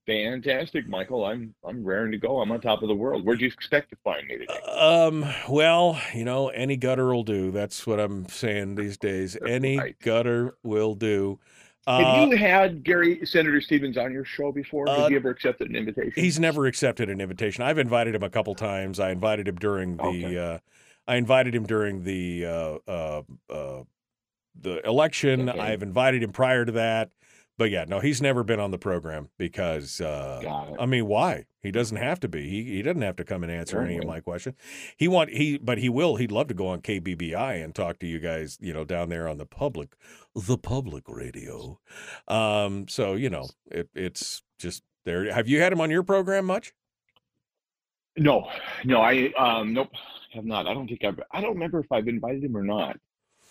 Fantastic, Michael. I'm I'm raring to go. I'm on top of the world. Where'd you expect to find me today? Um, well, you know, any gutter will do. That's what I'm saying these days. Any right. gutter will do. Have uh, you had Gary Senator Stevens on your show before? Have uh, you ever accepted an invitation? He's never accepted an invitation. I've invited him a couple times. I invited him during the okay. uh, I invited him during the uh, uh, uh, the election. Okay. I've invited him prior to that. But yeah, no, he's never been on the program because, uh, I mean, why? He doesn't have to be. He he doesn't have to come and answer any of my questions. He want he, but he will. He'd love to go on K B B I and talk to you guys, you know, down there on the public, the public radio. Um, so you know, it it's just there. Have you had him on your program much? No, no, I um, nope, have not. I don't think I've. I don't remember if I've invited him or not.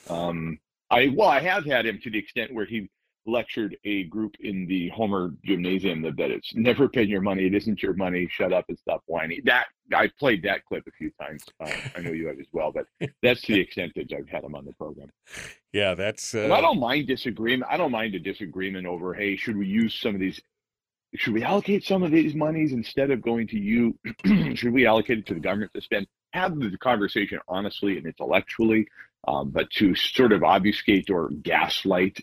Um, I well, I have had him to the extent where he lectured a group in the Homer Gymnasium that it's never been your money, it isn't your money, shut up and stop whining. That I played that clip a few times. Uh, I know you have as well, but that's to the extent that I've had him on the program. Yeah, that's. Uh... I don't mind disagreement. I don't mind a disagreement over, hey, should we use some of these? Should we allocate some of these monies instead of going to you? Should we allocate it to the government to spend? Have the conversation honestly and intellectually, um, but to sort of obfuscate or gaslight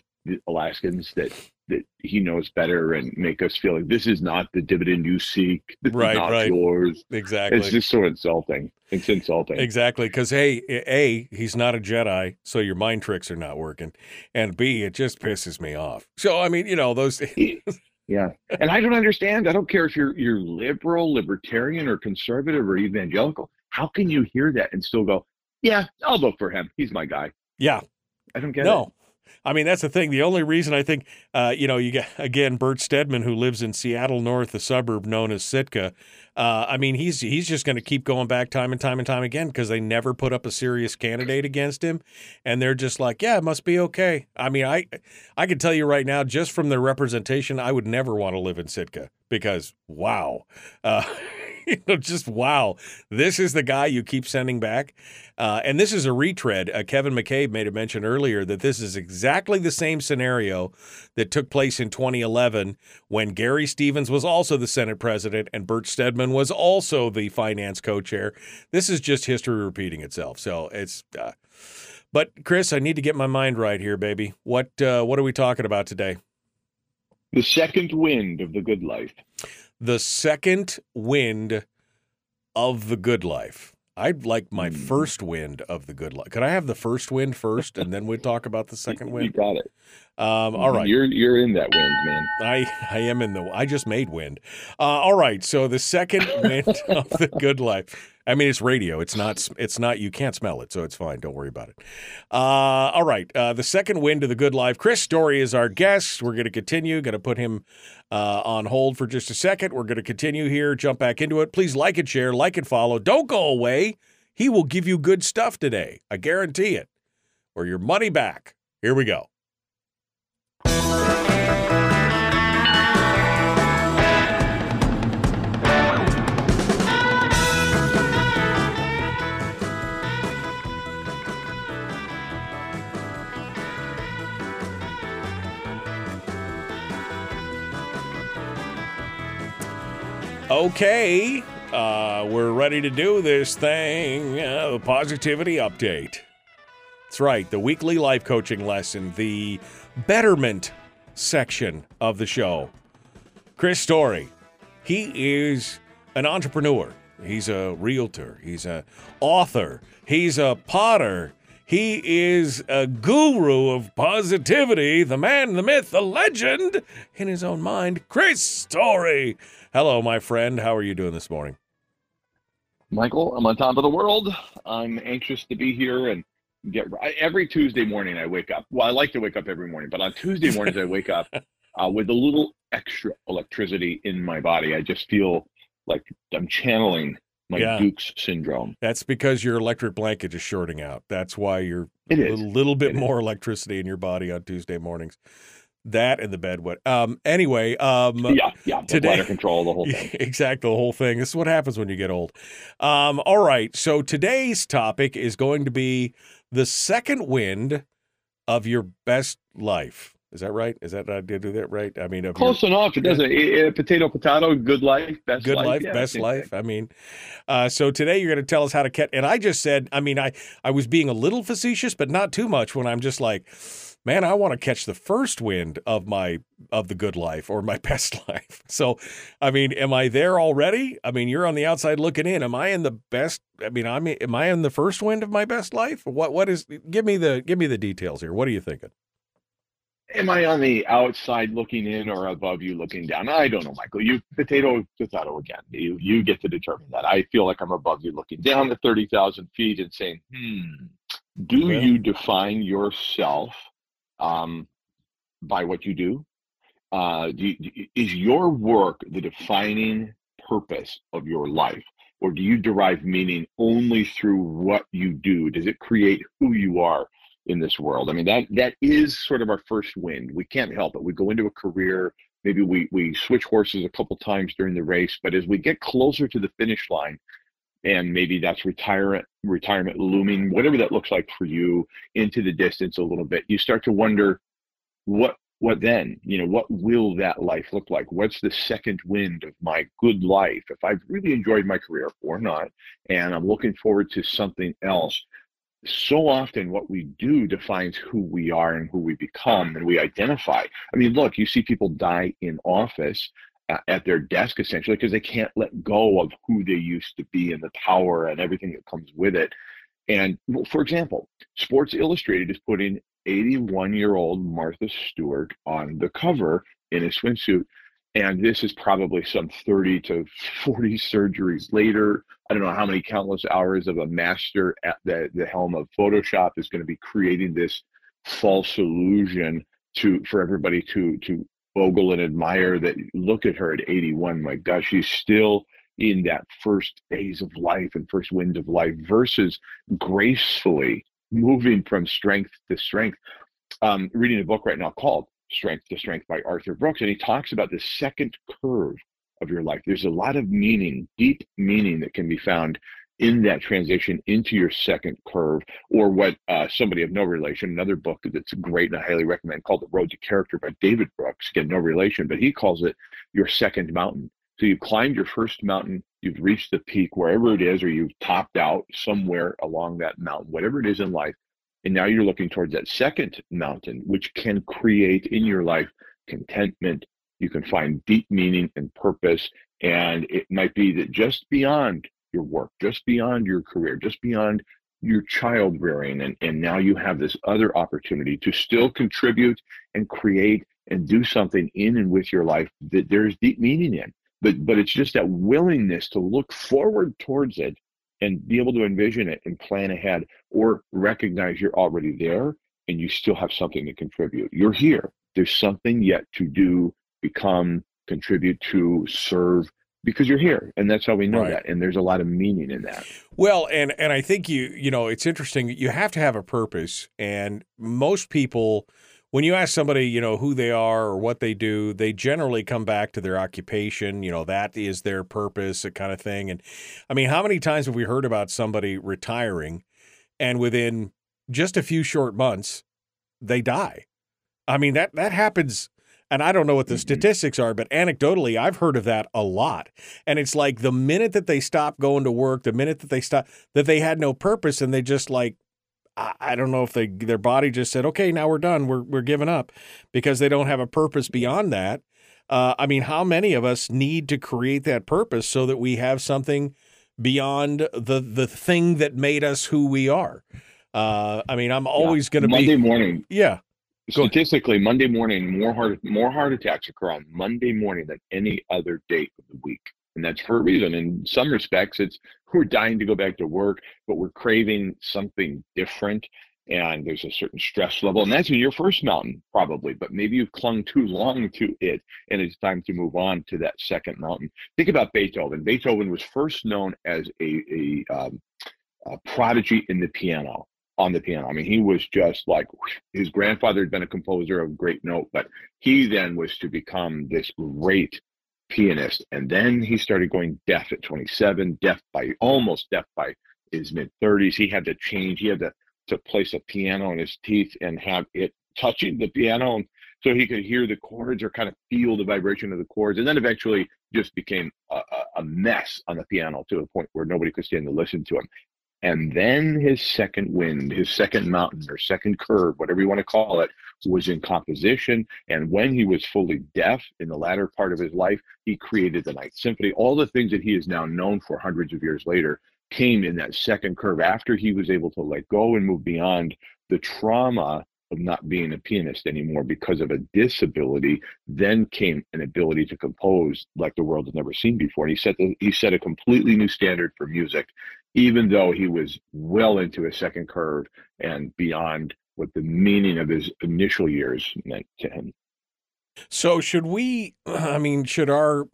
Alaskans that that he knows better and make us feel like this is not the dividend you seek. This right, is not right. yours. Exactly. It's just so insulting. It's insulting. Exactly. Because A, A, he's not a Jedi, so your mind tricks are not working. And B, it just pisses me off. So, I mean, you know, those yeah. And I don't understand. I don't care if you're you're liberal, libertarian, or conservative, or evangelical. How can you hear that and still go, yeah, I'll vote for him. He's my guy. Yeah. I don't get no. it. No. I mean, that's the thing. The only reason I think, uh, you know, you got, again, Bert Stedman, who lives in Seattle North, the suburb known as Sitka. Uh, I mean, he's he's just going to keep going back time and time and time again because they never put up a serious candidate against him. And they're just like, yeah, it must be okay. I mean, I I could tell you right now, just from their representation, I would never want to live in Sitka because, wow. Uh You know, just wow. This is the guy you keep sending back. Uh, and this is a retread. Uh, Kevin McCabe made a mention earlier that this is exactly the same scenario that took place in twenty eleven when Gary Stevens was also the Senate president and Bert Stedman was also the finance co-chair. This is just history repeating itself. So it's uh... – but, Chris, I need to get my mind right here, baby. What uh, what are we talking about today? The second wind of the good life. The second wind of the good life. I'd like my first wind of the good life. Could I have the first wind first, and then we'd talk about the second wind? You got it. Um, all right. You're you're in that wind, man. I, I am in the – I just made wind. Uh, all right, so the second wind of the good life. I mean, it's radio. It's not – It's not. You can't smell it, so it's fine. Don't worry about it. Uh, all right, uh, the second wind of the good life. Chris Story is our guest. We're going to continue. Going to put him uh, on hold for just a second. We're going to continue here, jump back into it. Please like it, share, like it, follow. Don't go away. He will give you good stuff today. I guarantee it. Or your money back. Here we go. Okay, uh, we're ready to do this thing, uh, the positivity update. That's right, the weekly life coaching lesson, the betterment section of the show. Chris Story, he is an entrepreneur. He's a realtor. He's an author. He's a potter. He is a guru of positivity, the man, the myth, the legend in his own mind, Chris Story. Hello, my friend. How are you doing this morning? Michael, I'm on top of the world. I'm anxious to be here and get every Tuesday morning I wake up. Well, I like to wake up every morning, but on Tuesday mornings I wake up uh, with a little extra electricity in my body. I just feel like I'm channeling my yeah. Dukes syndrome. That's because your electric blanket is shorting out. That's why you're it a is. little bit it more is. electricity in your body on Tuesday mornings. That and the bed wet. Um, anyway, um, yeah, yeah, today, bladder control, the whole thing. Exactly, the whole thing. This is what happens when you get old. Um, all right, so today's topic is going to be the second wind of your best life. Is that right? Is that I did do that right? I mean, close your, enough. It doesn't. It, it, potato, potato. Good life, best good life, life yeah, best life. I mean, uh, so today you're going to tell us how to catch. And I just said, I mean, I I was being a little facetious, but not too much. When I'm just like, man, I want to catch the first wind of my of the good life or my best life. So, I mean, am I there already? I mean, you're on the outside looking in. Am I in the best? I mean, I'm am I in the first wind of my best life? What what is? Give me the give me the details here. What are you thinking? Am I on the outside looking in or above you looking down? I don't know, Michael. You potato, potato again. You you get to determine that. I feel like I'm above you looking down to thirty thousand feet and saying, hmm, do yeah. you define yourself um, by what you do? Uh, do, you, do? Is your work the defining purpose of your life? Or do you derive meaning only through what you do? Does it create who you are in this world? I mean, that that is sort of our first wind. We can't help it. We go into a career, maybe we we switch horses a couple times during the race, but as we get closer to the finish line, and maybe that's retirement retirement looming, whatever that looks like for you, into the distance a little bit, you start to wonder what what then? You know, what will that life look like? What's the second wind of my good life? If I've really enjoyed my career or not, and I'm looking forward to something else, so often what we do defines who we are and who we become and we identify. I mean, look, you see people die in office uh, at their desk, essentially, because they can't let go of who they used to be and the power and everything that comes with it. And for example, Sports Illustrated is putting eighty-one-year-old Martha Stewart on the cover in a swimsuit. And this is probably some thirty to forty surgeries later. I don't know how many countless hours of a master at the, the helm of Photoshop is going to be creating this false illusion to for everybody to, to ogle and admire that. Look at her at eighty-one. My God, she's still in that first phase of life and first wind of life versus gracefully moving from strength to strength. Um, reading a book right now called Strength to Strength by Arthur Brooks, and he talks about the second curve of your life. There's a lot of meaning, deep meaning that can be found in that transition into your second curve, or what uh, somebody of no relation, another book that's great and I highly recommend, called The Road to Character by David Brooks, again, no relation, but he calls it your second mountain. So you've climbed your first mountain, you've reached the peak, wherever it is, or you've topped out somewhere along that mountain, whatever it is in life. And now you're looking towards that second mountain, which can create in your life contentment. You can find deep meaning and purpose. And it might be that just beyond your work, just beyond your career, just beyond your child rearing. And, and now you have this other opportunity to still contribute and create and do something in and with your life that there's deep meaning in. But, but it's just that willingness to look forward towards it and be able to envision it and plan ahead, or recognize you're already there and you still have something to contribute. You're here. There's something yet to do, become, contribute to, serve, because you're here. And that's how we know right. that. And there's a lot of meaning in that. Well, and, and I think you, you know, it's interesting. You have to have a purpose. And most people, when you ask somebody, you know, who they are or what they do, they generally come back to their occupation. You know, that is their purpose, that kind of thing. And I mean, how many times have we heard about somebody retiring and within just a few short months, they die? I mean, that, that happens. And I don't know what the mm-hmm. statistics are, but anecdotally, I've heard of that a lot. And it's like the minute that they stop going to work, the minute that they stop, that they had no purpose and they just like, I don't know if they their body just said, okay, now we're done. We're we're giving up because they don't have a purpose beyond that. Uh, I mean, how many of us need to create that purpose so that we have something beyond the the thing that made us who we are? Uh, I mean, I'm always yeah. going to be Monday morning. Yeah. Statistically, Monday morning, more heart more heart attacks occur on Monday morning than any other day of the week. And that's for a reason. In some respects, it's we're dying to go back to work, but we're craving something different. And there's a certain stress level. And that's your first mountain, probably. But maybe you've clung too long to it. And it's time to move on to that second mountain. Think about Beethoven. Beethoven was first known as a, a, um, a prodigy in the piano. on the piano. I mean, he was just like, his grandfather had been a composer of great note, but he then was to become this great pianist. And then he started going deaf at twenty-seven, deaf by, almost deaf by his mid-thirties. He had to change, he had to, to place a piano in his teeth and have it touching the piano so he could hear the chords or kind of feel the vibration of the chords. And then eventually just became a, a mess on the piano to the point where nobody could stand to listen to him. And then his second wind, his second mountain or second curve, whatever you want to call it, was in composition. And when he was fully deaf in the latter part of his life, he created the Ninth Symphony. All the things that he is now known for hundreds of years later came in that second curve after he was able to let go and move beyond the trauma of not being a pianist anymore because of a disability. Then came an ability to compose like the world had never seen before. And he set, the, he set a completely new standard for music, even though he was well into his second curve and beyond what the meaning of his initial years meant to him. So should we, I mean, should our,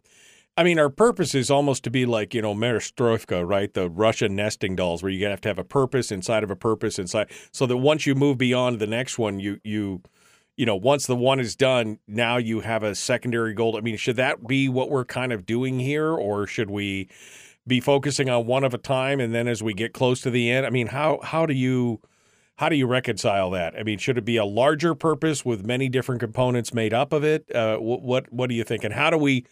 I mean, our purpose is almost to be like, you know, Marestroika, right? The Russian nesting dolls where you have to have a purpose inside of a purpose inside, so that once you move beyond the next one, you, you, you know, once the one is done, now you have a secondary goal. I mean, should that be what we're kind of doing here, or should we be focusing on one at a time, and then as we get close to the end, I mean, how how do you how do you reconcile that? I mean, should it be a larger purpose with many different components made up of it? Uh, what what do you think? And how do we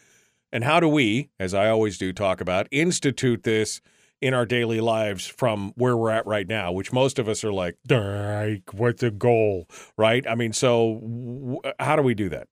and how do we, as I always do, talk about, institute this in our daily lives from where we're at right now, which most of us are like, what's the goal, right? I mean, so w- how do we do that?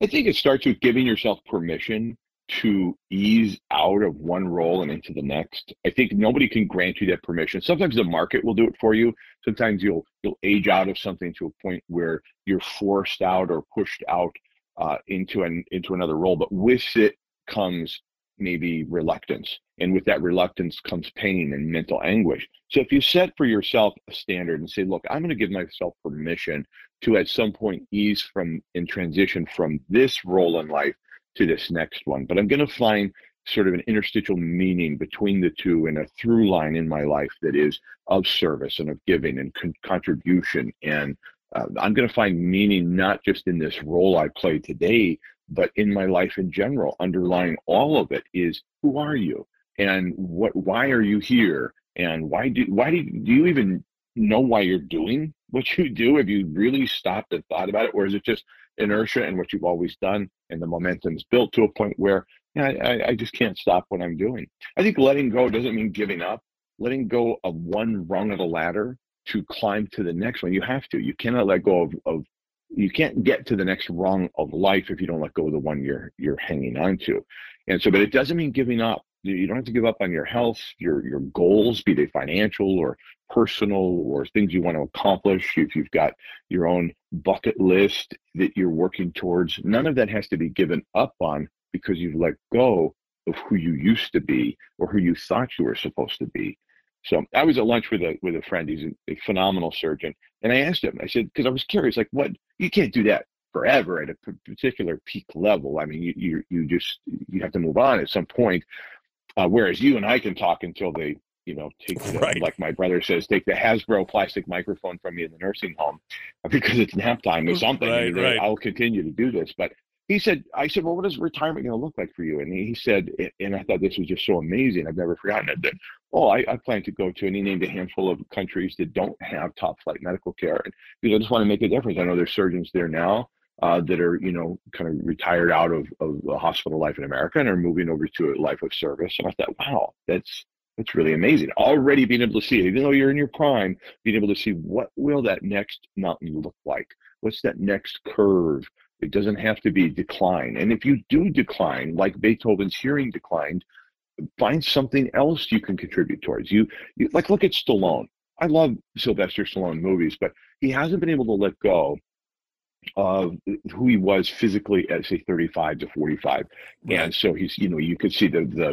I think it starts with giving yourself permission to ease out of one role and into the next. I think nobody can grant you that permission. Sometimes the market will do it for you. Sometimes you'll you'll age out of something to a point where you're forced out or pushed out uh, into an into another role. But with it comes maybe reluctance, and with that reluctance comes pain and mental anguish. So if you set for yourself a standard and say, "Look, I'm going to give myself permission to at some point ease from and transition from this role in life to this next one. But I'm going to find sort of an interstitial meaning between the two and a through line in my life that is of service and of giving and con- contribution. And uh, I'm going to find meaning not just in this role I play today, but in my life in general. Underlying all of it is, who are you? And what? Why are you here? And why do why do, do you even know why you're doing what you do? Have you really stopped and thought about it? Or is it just inertia and what you've always done, and the momentum's built to a point where you know, I, I just can't stop what I'm doing." I think letting go doesn't mean giving up. Letting go of one rung of the ladder to climb to the next one, you have to. You cannot let go of, of you can't get to the next rung of life if you don't let go of the one you're you're hanging on to. And so, but it doesn't mean giving up. You don't have to give up on your health, your your goals, be they financial or personal or things you want to accomplish. If you've got your own bucket list that you're working towards, none of that has to be given up on because you've let go of who you used to be or who you thought you were supposed to be. So I was at lunch with a with a friend. He's a phenomenal surgeon, and I asked him. I said, because I was curious, like, what? You can't do that forever at a particular peak level. I mean, you you you just you have to move on at some point. Uh, whereas you and I can talk until they, you know, take the, right. like my brother says, take the Hasbro plastic microphone from me in the nursing home because it's nap time or something. Right, right. I'll continue to do this. But he said, I said, well, what is retirement going to look like for you? And he said, and I thought this was just so amazing. I've never forgotten it. That, oh, I, I plan to go to, and he named a handful of countries that don't have top flight medical care. And you know, I just want to make a difference. I know there's surgeons there now Uh, that are, you know, kind of retired out of, of the hospital life in America and are moving over to a life of service. And I thought, wow, that's that's really amazing. Already being able to see, even though you're in your prime, being able to see what will that next mountain look like? What's that next curve? It doesn't have to be decline. And if you do decline, like Beethoven's hearing declined, find something else you can contribute towards. You, you like, look at Stallone. I love Sylvester Stallone movies, but he hasn't been able to let go of who he was physically at, say, thirty-five to forty-five. Right. And so he's, you know, you could see the, the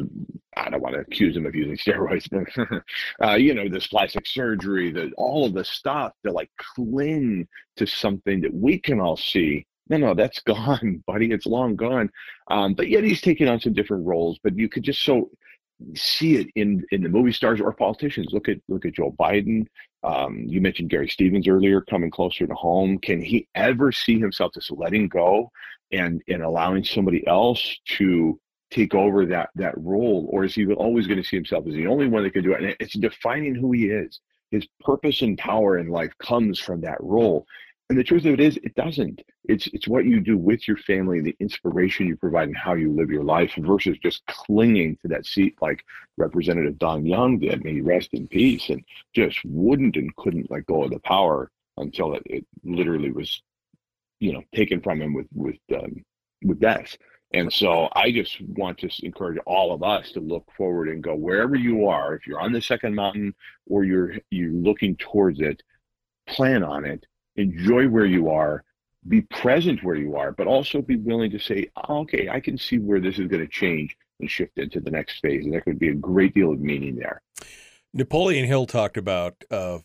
I don't want to accuse him of using steroids, but, uh, you know, this plastic surgery, the, all of the stuff to like cling to something that we can all see. No, no, that's gone, buddy. It's long gone. Um, but yet he's taking on some different roles, but you could just so see it in, in the movie stars or politicians. Look at, look at Joe Biden. Um, you mentioned Gary Stevens earlier, coming closer to home. Can he ever see himself just letting go and, and allowing somebody else to take over that, that role? Or is he always going to see himself as the only one that can do it? And it's defining who he is. His purpose and power in life comes from that role. And the truth of it is, it doesn't. It's it's what you do with your family, the inspiration you provide, and how you live your life, versus just clinging to that seat like Representative Don Young did. May he rest in peace, and just wouldn't and couldn't let go of the power until it, it literally was, you know, taken from him with with um, with death. And so I just want to encourage all of us to look forward and go wherever you are. If you're on the second mountain or you're you're looking towards it, plan on it. Enjoy where you are, be present where you are, but also be willing to say, oh, okay, I can see where this is going to change and shift into the next phase. And there could be a great deal of meaning there. Napoleon Hill talked about uh,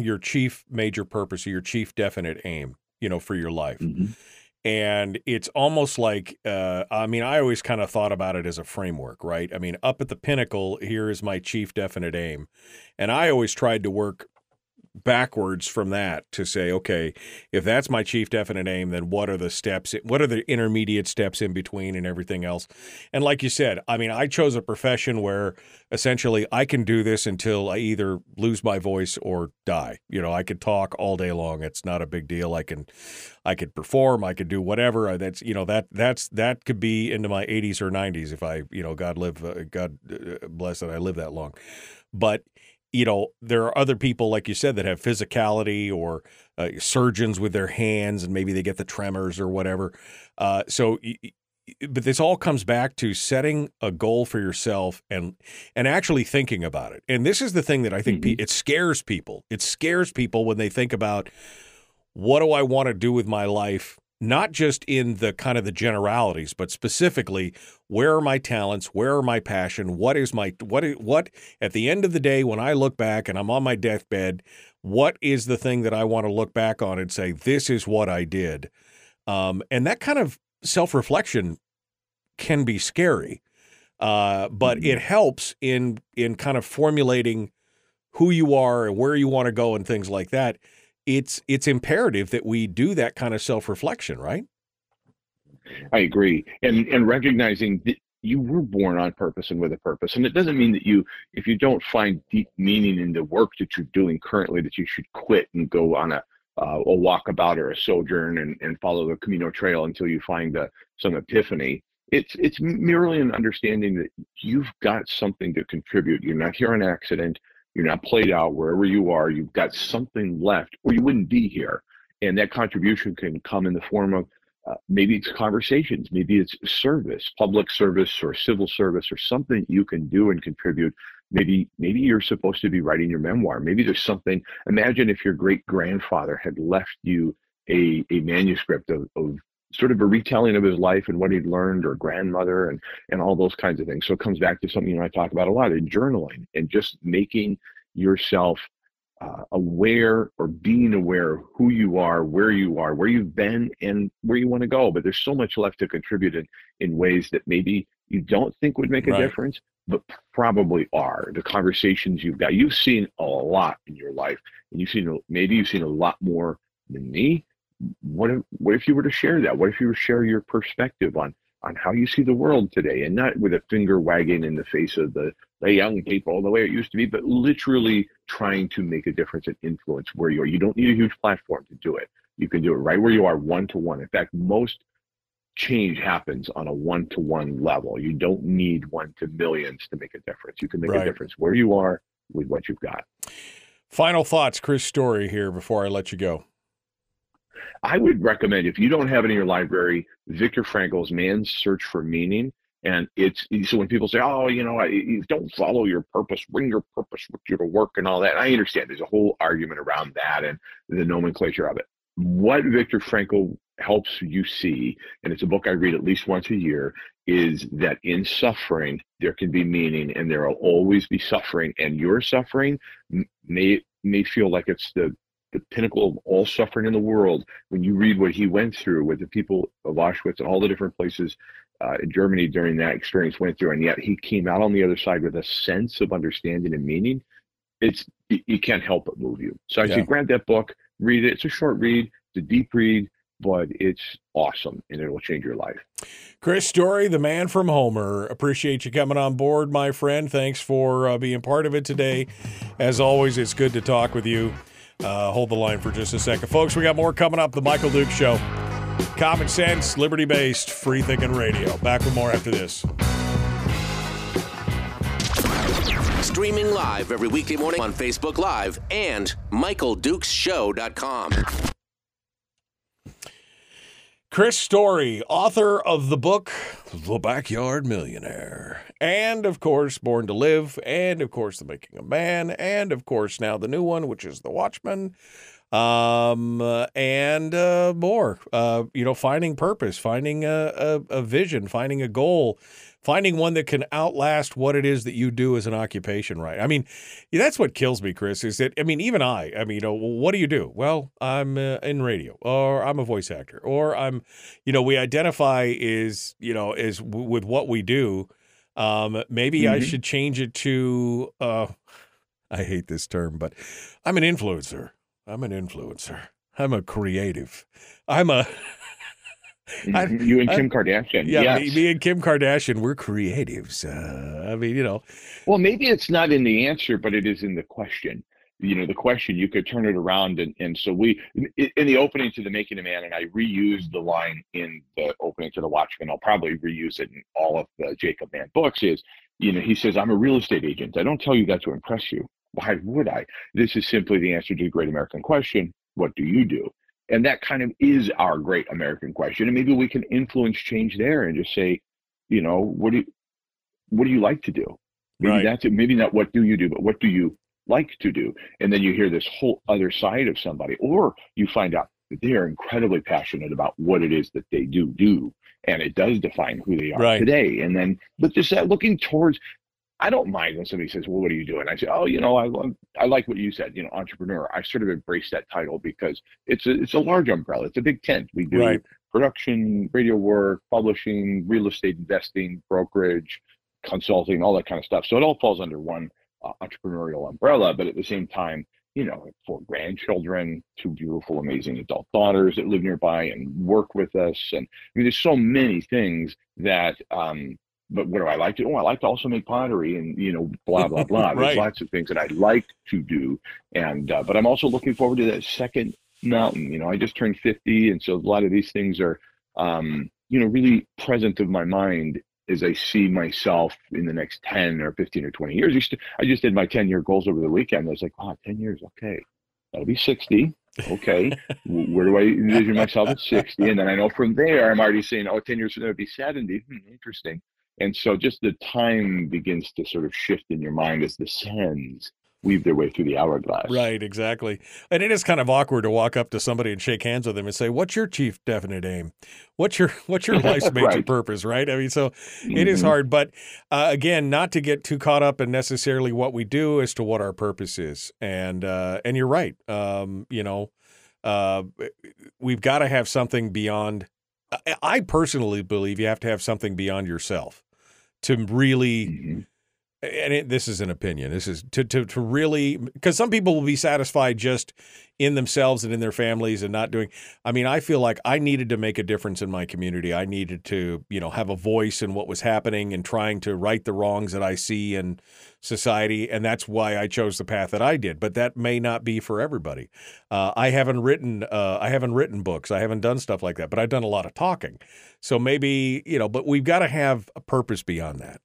your chief major purpose or your chief definite aim, you know, for your life. Mm-hmm. And it's almost like, uh, I mean, I always kind of thought about it as a framework, right? I mean, up at the pinnacle, here is my chief definite aim. And I always tried to work backwards from that to say, okay, if that's my chief definite aim, then what are the steps? What are the intermediate steps in between and everything else? And like you said, I mean, I chose a profession where essentially I can do this until I either lose my voice or die. You know, I could talk all day long. It's not a big deal. I can, I could perform. I could do whatever. That's, you know, that that's that could be into my eighties or nineties if I, you know, God live, uh, God bless that I live that long. But you know, there are other people, like you said, that have physicality or uh, surgeons with their hands, and maybe they get the tremors or whatever. Uh, so, but this all comes back to setting a goal for yourself and and actually thinking about it. And this is the thing that I think mm-hmm. pe- it scares people. It scares people when they think about, what do I want to do with my life? Not just in the kind of the generalities, but specifically, where are my talents? Where are my passion? What is my, what, what, at the end of the day, when I look back and I'm on my deathbed, what is the thing that I want to look back on and say, this is what I did? Um, and that kind of self-reflection can be scary, uh, but mm-hmm. it helps in, in kind of formulating who you are and where you want to go and things like that. It's it's imperative that we do that kind of self-reflection, right? I agree. And and recognizing that you were born on purpose and with a purpose. And it doesn't mean that you, if you don't find deep meaning in the work that you're doing currently, that you should quit and go on a, uh, a walkabout or a sojourn and, and follow the Camino Trail until you find a, some epiphany. It's, it's merely an understanding that you've got something to contribute. You're not here on accident. You're not played out. Wherever you are, you've got something left, or you wouldn't be here. And that contribution can come in the form of uh, maybe it's conversations, maybe it's service, public service or civil service, or something you can do and contribute. Maybe maybe you're supposed to be writing your memoir. Maybe there's something. Imagine if your great-grandfather had left you a, a manuscript of, of sort of a retelling of his life and what he'd learned, or grandmother, and, and all those kinds of things. So it comes back to something you and I talk about a lot, in journaling, and just making yourself uh, aware, or being aware of who you are, where you are, where you've been, and where you want to go. But there's so much left to contribute in, in ways that maybe you don't think would make a right. difference, but probably are. The conversations you've got, you've seen a lot in your life, and you've seen, maybe you've seen a lot more than me. What if, what if you were to share that? What if you were to share your perspective on, on how you see the world today, and not with a finger wagging in the face of the, the young people the way it used to be, but literally trying to make a difference and influence where you are. You don't need a huge platform to do it. You can do it right where you are, one-to-one. In fact, most change happens on a one-to-one level. You don't need one to millions to make a difference. You can make right. a difference where you are with what you've got. Final thoughts, Chris Story here before I let you go. I would recommend, if you don't have it in your library, Viktor Frankl's Man's Search for Meaning. And it's, so when people say, oh, you know, I, don't follow your purpose, bring your purpose with you to work and all that. I understand there's a whole argument around that and the nomenclature of it. What Viktor Frankl helps you see, and it's a book I read at least once a year, is that in suffering, there can be meaning, and there will always be suffering. And your suffering may, may feel like it's the the pinnacle of all suffering in the world. When you read what he went through with the people of Auschwitz and all the different places uh, in Germany during that experience went through, and yet he came out on the other side with a sense of understanding and meaning, it's you it, it can't help but move you. So I say, yeah. grab that book, read it. It's a short read, it's a deep read, but it's awesome, and it will change your life. Chris Story, the man from Homer, appreciate you coming on board, my friend. Thanks for uh, being part of it today. As always, it's good to talk with you. Uh, hold the line for just a second. Folks, we got more coming up. The Michael Dukes Show. Common sense, liberty-based, free-thinking radio. Back with more after this. Streaming live every weekday morning on Facebook Live and Michael Dukes Show dot com. Chris Story, author of the book, The Backyard Millionaire, and, of course, Born to Live, and, of course, The Making of Man, and, of course, now the new one, which is The Watchman, um, and uh, more. Uh, you know, finding purpose, finding a, a, a vision, finding a goal, finding one that can outlast what it is that you do as an occupation, right? I mean, that's what kills me, Chris, is that, I mean, even I, I mean, you know, what do you do? Well, I'm uh, in radio, or I'm a voice actor, or I'm, you know, we identify is, you know, is w- with what we do. Um, maybe mm-hmm. I should change it to, uh, I hate this term, but I'm an influencer. I'm an influencer. I'm a creative. I'm a... I, you and Kim I, Kardashian. Yeah, yes. me, me and Kim Kardashian, we're creatives. Uh, I mean, you know. Well, maybe it's not in the answer, but it is in the question. You know, the question, you could turn it around. And, and so we, in the opening to The Making of Man, and I reused the line in the opening to The Watchman, I'll probably reuse it in all of the Jacob Mann books, is, you know, he says, I'm a real estate agent. I don't tell you that to impress you. Why would I? This is simply the answer to the great American question. What do you do? And that kind of is our great American question. And maybe we can influence change there and just say, you know, what do you, what do you like to do? Maybe right. that's it. Maybe not what do you do, but what do you like to do? And then you hear this whole other side of somebody, or you find out that they are incredibly passionate about what it is that they do do. And it does define who they are right. today. And then, but just that looking towards, I don't mind when somebody says, well, what are you doing? I say, oh, you know, I I like what you said, you know, entrepreneur. I sort of embrace that title because it's a, it's a large umbrella. It's a big tent. We do right. production, radio work, publishing, real estate investing, brokerage, consulting, all that kind of stuff. So it all falls under one uh, entrepreneurial umbrella. But at the same time, you know, four grandchildren, two beautiful, amazing adult daughters that live nearby and work with us. And I mean, there's so many things that, um, but what do I like to do? Oh, I like to also make pottery and, you know, blah, blah, blah. There's right. lots of things that I like to do. And, uh, but I'm also looking forward to that second mountain. You know, I just turned fifty. And so a lot of these things are, um, you know, really present of my mind as I see myself in the next ten or fifteen or twenty years. I, to, I just did my ten year goals over the weekend. I was like, oh, ten years. Okay. That'll be sixty. Okay, where do I envision myself at sixty? And then I know from there, I'm already saying, oh, ten years from there, it'll be seventy. Hmm, interesting. And so just the time begins to sort of shift in your mind as the sands weave their way through the hourglass. Right, exactly. And it is kind of awkward to walk up to somebody and shake hands with them and say, what's your chief definite aim? What's your what's your life's major right. purpose, right? I mean, so mm-hmm. it is hard. But uh, again, not to get too caught up in necessarily what we do as to what our purpose is. And, uh, and you're right. Um, you know, uh, we've got to have something beyond. I, I personally believe you have to have something beyond yourself to really mm-hmm. and it, this is an opinion. This is to to, to really, because some people will be satisfied just in themselves and in their families and not doing. I mean, I feel like I needed to make a difference in my community. I needed to, you know, have a voice in what was happening and trying to right the wrongs that I see in society. And that's why I chose the path that I did. But that may not be for everybody. Uh, I haven't written uh, I haven't written books. I haven't done stuff like that, but I've done a lot of talking. So maybe, you know, but we've got to have a purpose beyond that.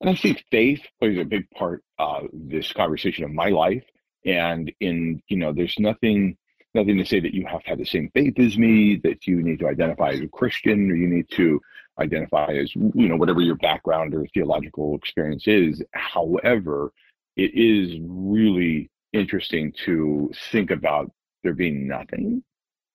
And I think faith plays a big part of uh, this conversation of my life. And in, you know, there's nothing, nothing to say that you have to have the same faith as me, that you need to identify as a Christian, or you need to identify as, you know, whatever your background or theological experience is. However, it is really interesting to think about there being nothing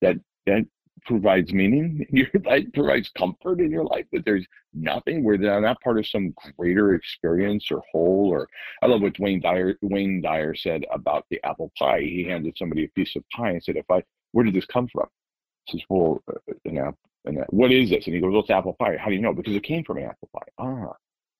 that, that, provides meaning in your life, provides comfort in your life, that there's nothing where they're not part of some greater experience or whole. Or I love what Wayne Dyer Wayne Dyer said about the apple pie. He handed somebody a piece of pie and said, "If I, where did this come from?" He says, "Well, an apple, an apple. What is this?" And he goes, "Well, it's apple pie." "How do you know?" "Because it came from an apple pie." "Ah,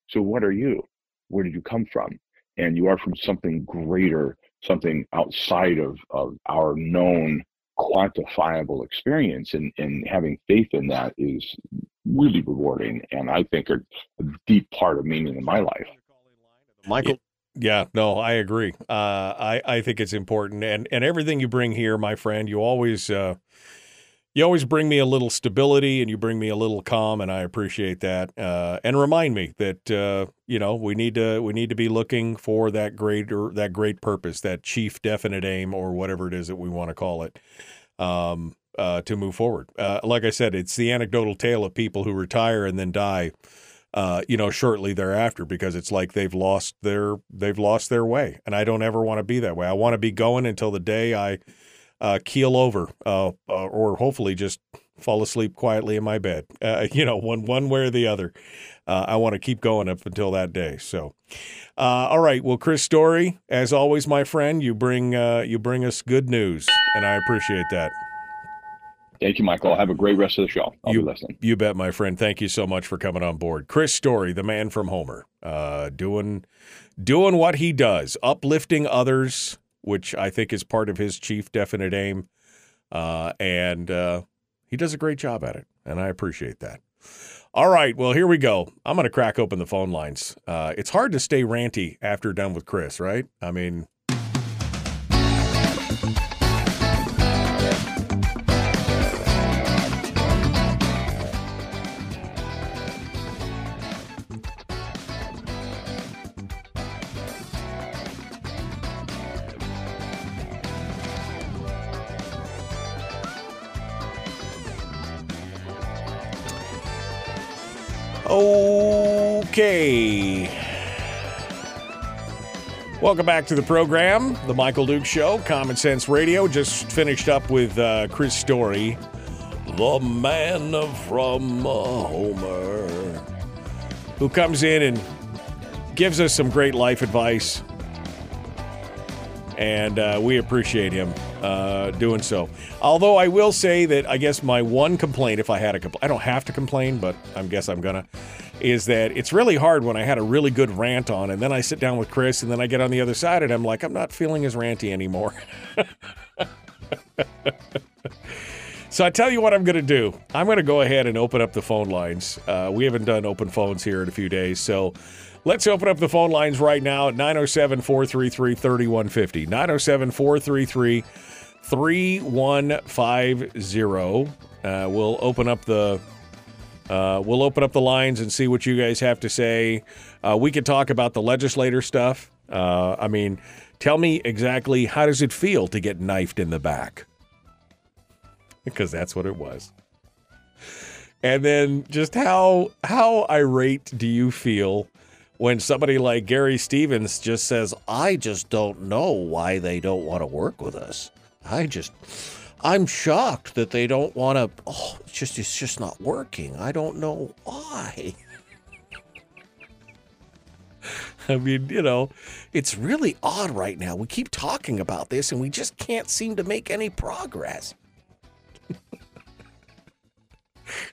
so what are you? Where did you come from?" And you are from something greater, something outside of of our known quantifiable experience, and, and having faith in that is really rewarding, and I think a, a deep part of meaning in my life. Michael? Yeah, no, I agree. Uh, I, I think it's important, and, and everything you bring here, my friend, you always uh, you always bring me a little stability, and you bring me a little calm, and I appreciate that. Uh, and remind me that uh, you know, we need to we need to be looking for that greater that great purpose, that chief definite aim, or whatever it is that we want to call it, um, uh, to move forward. Uh, like I said, it's the anecdotal tale of people who retire and then die, uh, you know, shortly thereafter, because it's like they've lost their they've lost their way, and I don't ever want to be that way. I want to be going until the day I. Uh, keel over, uh, uh, or hopefully just fall asleep quietly in my bed. Uh, you know, one one way or the other. Uh, I want to keep going up until that day. So, uh, all right. Well, Chris Story, as always, my friend, you bring uh, you bring us good news, and I appreciate that. Thank you, Michael. Have a great rest of the show. I'll you, be listening. You bet, my friend. Thank you so much for coming on board. Chris Story, the man from Homer, uh, doing doing what he does, uplifting others, which I think is part of his chief definite aim. Uh, and uh, he does a great job at it, and I appreciate that. All right, well, here we go. I'm going to crack open the phone lines. Uh, it's hard to stay ranty after done with Chris, right? I mean... Okay. Welcome back to the program, The Michael Dukes Show, Common Sense Radio. Just finished up with uh, Chris Story, the man from uh, Homer, who comes in and gives us some great life advice. And uh, we appreciate him uh, doing so. Although I will say that I guess my one complaint, if I had a complaint, I don't have to complain, but I guess I'm going to, is that it's really hard when I had a really good rant on, and then I sit down with Chris, and then I get on the other side, and I'm like, I'm not feeling as ranty anymore. So I tell you what I'm going to do. I'm going to go ahead and open up the phone lines. Uh, we haven't done open phones here in a few days, so... Let's open up the phone lines right now at nine oh seven, four three three, three one five zero. nine oh seven, four three three, three one five zero. Uh, we'll open up the uh, we'll open up the lines and see what you guys have to say. Uh, we could talk about the legislator stuff. Uh, I mean, tell me exactly how does it feel to get knifed in the back? Because that's what it was. And then just how how irate do you feel when somebody like Gary Stevens just says, I just don't know why they don't want to work with us. I just, I'm shocked that they don't want to, oh, it's just, it's just not working. I don't know why. I mean, you know, it's really odd right now. We keep talking about this and we just can't seem to make any progress.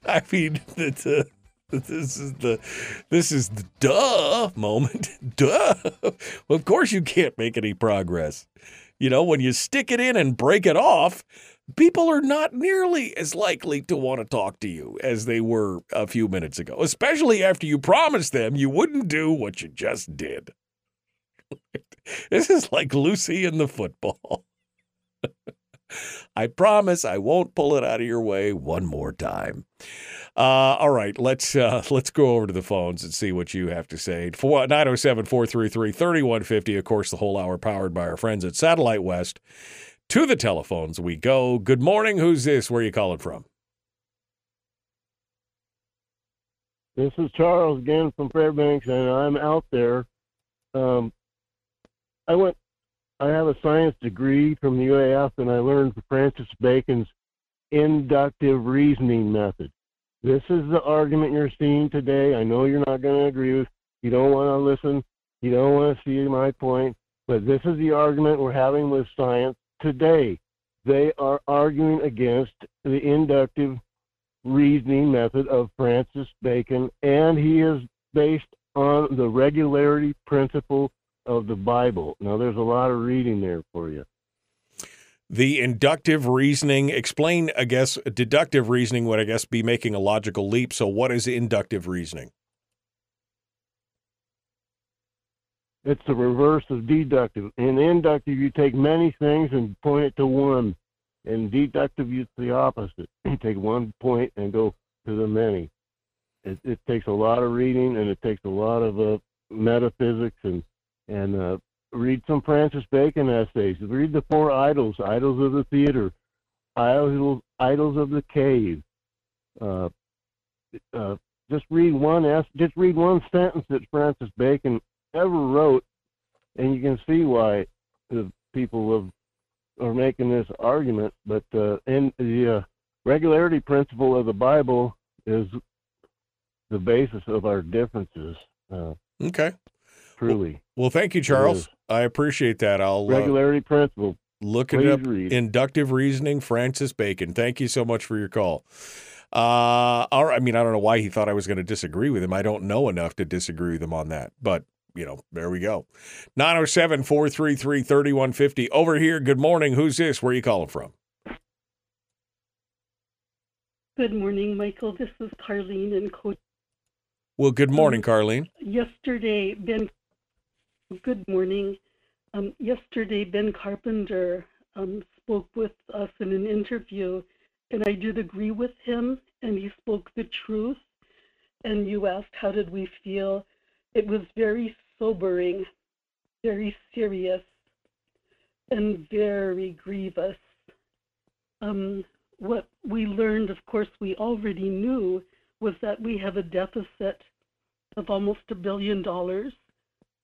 I mean, it's a... Uh, This is the, this is the duh moment. Duh. Well, of course you can't make any progress. You know, when you stick it in and break it off, people are not nearly as likely to want to talk to you as they were a few minutes ago, especially after you promised them you wouldn't do what you just did. This is like Lucy and the football. I promise I won't pull it out of your way one more time. Uh, all right, let's uh, let's go over to the phones and see what you have to say. nine oh seven, four three three, three one five zero. Of course, the whole hour powered by our friends at Satellite West. To the telephones we go. Good morning. Who's this? Where are you calling from? This is Charles again from Fairbanks, and I'm out there. Um, I went... I have a science degree from the U A F, and I learned Francis Bacon's inductive reasoning method. This is the argument you're seeing today. I know you're not going to agree with. You don't want to listen. You don't want to see my point. But this is the argument we're having with science today. They are arguing against the inductive reasoning method of Francis Bacon, and he is based on the regularity principle of the Bible. Now, there's a lot of reading there for you. The inductive reasoning, explain, I guess, deductive reasoning would, I guess, be making a logical leap. So what is inductive reasoning? It's the reverse of deductive. In inductive, you take many things and point it to one. In deductive, it's the opposite. You take one point and go to the many. It, it takes a lot of reading, and it takes a lot of uh, metaphysics and And uh, read some Francis Bacon essays. Read the Four Idols, Idols of the Theater, Idols, Idols of the Cave. Uh, uh, just read one es- Just read one sentence that Francis Bacon ever wrote, and you can see why the people of, are making this argument. But uh, in the uh, regularity principle of the Bible is the basis of our differences. Uh, okay. Truly. Well, thank you, Charles. I appreciate that. I'll regularity uh, principle. Look it up. Read. Inductive reasoning, Francis Bacon. Thank you so much for your call. Uh, all right, I mean, I don't know why he thought I was going to disagree with him. I don't know enough to disagree with him on that, but, you know, there we go. nine oh seven, four three three, three one five zero. Over here, good morning. Who's this? Where are you calling from? Good morning, Michael. This is Carlene and Coach. Well, good morning, Carlene. Um, yesterday, Ben, good morning. Um, yesterday, Ben Carpenter um, spoke with us in an interview, and I did agree with him, and he spoke the truth. And you asked, how did we feel? It was very sobering, very serious, and very grievous. Um, what we learned, of course, we already knew, was that we have a deficit of almost a billion dollars.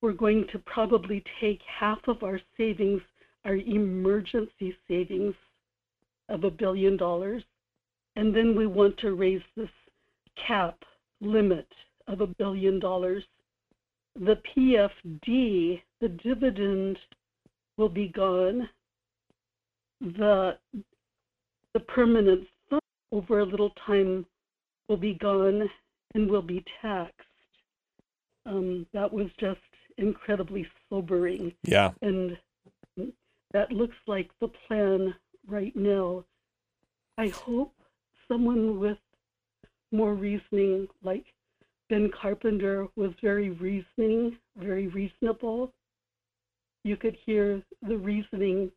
We're going to probably take half of our savings, our emergency savings, of a billion dollars, and then we want to raise this cap limit of a billion dollars. The P F D, the dividend, will be gone. The, the permanent fund over a little time will be gone and will be taxed. Um, that was just incredibly sobering. Yeah. And that looks like the plan right now. I hope someone with more reasoning, like Ben Carpenter was very reasoning, very reasonable. You could hear the reasoning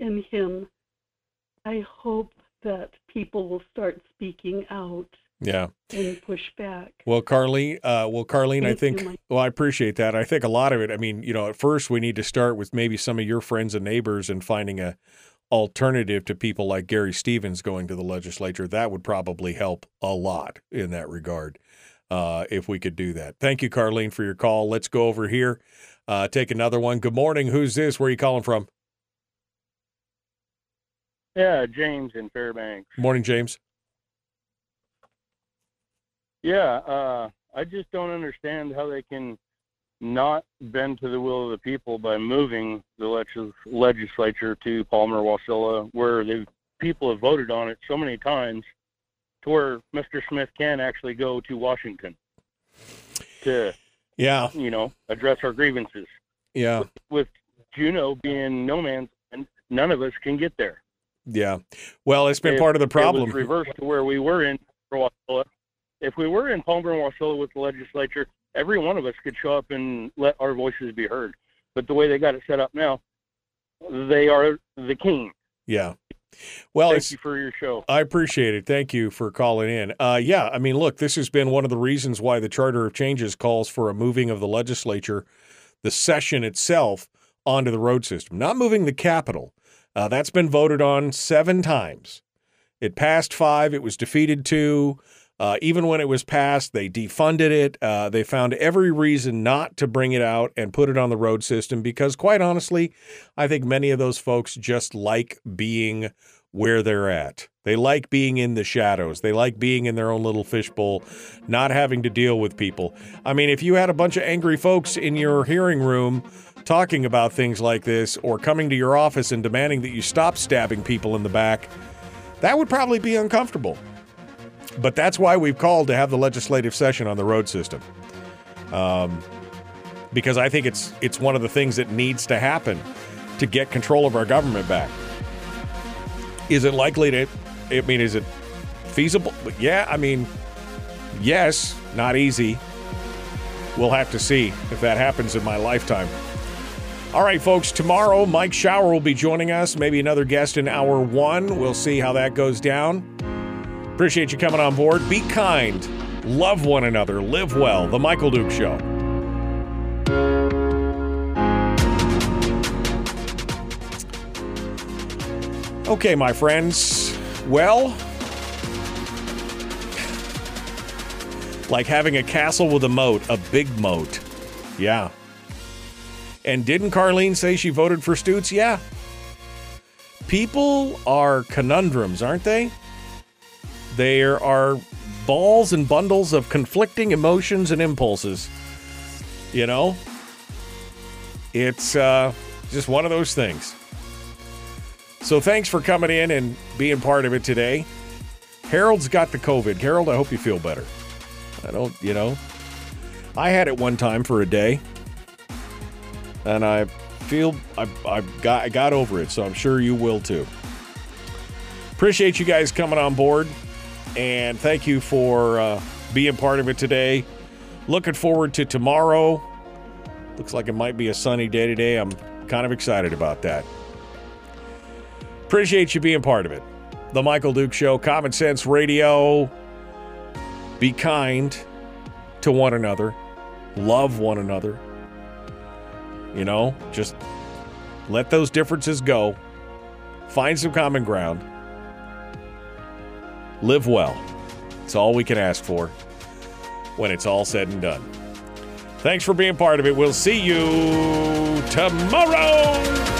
in him. I hope that people will start speaking out. Yeah. And push back. Well, Carly, uh, well, Carlene, Thank I think, you, well, I appreciate that. I think a lot of it, I mean, you know, at first we need to start with maybe some of your friends and neighbors and finding a alternative to people like Gary Stevens going to the legislature. That would probably help a lot in that regard, uh, if we could do that. Thank you, Carlene, for your call. Let's go over here, uh, take another one. Good morning. Who's this? Where are you calling from? Yeah, James in Fairbanks. Morning, James. Yeah, uh, I just don't understand how they can not bend to the will of the people by moving the legis- legislature to Palmer, Wasilla, where the people have voted on it so many times to where Mister Smith can actually go to Washington to, yeah, you know, address our grievances. Yeah. With, with Juneau being no man's land, none of us can get there. Yeah. Well, it's been it, part of the problem. It was reversed to where we were in Palmer, Wasilla. If we were in Palmer and Wasilla with the legislature, every one of us could show up and let our voices be heard. But the way they got it set up now, they are the king. Yeah. Well, thank you for your show. I appreciate it. Thank you for calling in. Uh, yeah, I mean, look, this has been one of the reasons why the Charter of Changes calls for a moving of the legislature, the session itself, onto the road system. Not moving the Capitol. Uh, that's been voted on seven times. It passed five. It was defeated two. Uh, even when it was passed, they defunded it. Uh, they found every reason not to bring it out and put it on the road system because, quite honestly, I think many of those folks just like being where they're at. They like being in the shadows. They like being in their own little fishbowl, not having to deal with people. I mean, if you had a bunch of angry folks in your hearing room talking about things like this or coming to your office and demanding that you stop stabbing people in the back, that would probably be uncomfortable. But that's why we've called to have the legislative session on the road system, um, because I think it's it's one of the things that needs to happen to get control of our government back. Is it likely to, I mean, is it feasible? But yeah, I mean, yes, not easy. We'll have to see if that happens in my lifetime. All right, folks, tomorrow Mike Schauer will be joining us, maybe another guest in hour one. We'll see how that goes down. Appreciate you coming on board. Be kind. Love one another. Live well. The Michael Dukes Show. Okay, my friends. Well, like having a castle with a moat, a big moat. Yeah. And didn't Carlene say she voted for Stutz? Yeah. People are conundrums, aren't they? There are balls and bundles of conflicting emotions and impulses. You know, it's uh, just one of those things. So thanks for coming in and being part of it today. Harold's got the COVID. Harold, I hope you feel better. I don't, you know, I had it one time for a day, and I feel I, I got I got over it, so I'm sure you will too. Appreciate you guys coming on board, and thank you for uh, being part of it today. Looking forward to tomorrow. Looks like it might be a sunny day today. I'm kind of excited about that. Appreciate you being part of it. The Michael Dukes Show, Common Sense Radio. Be kind to one another. Love one another. You know, just let those differences go. Find some common ground. Live well. It's all we can ask for when it's all said and done. Thanks for being part of it. We'll see you tomorrow.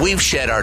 We've shed our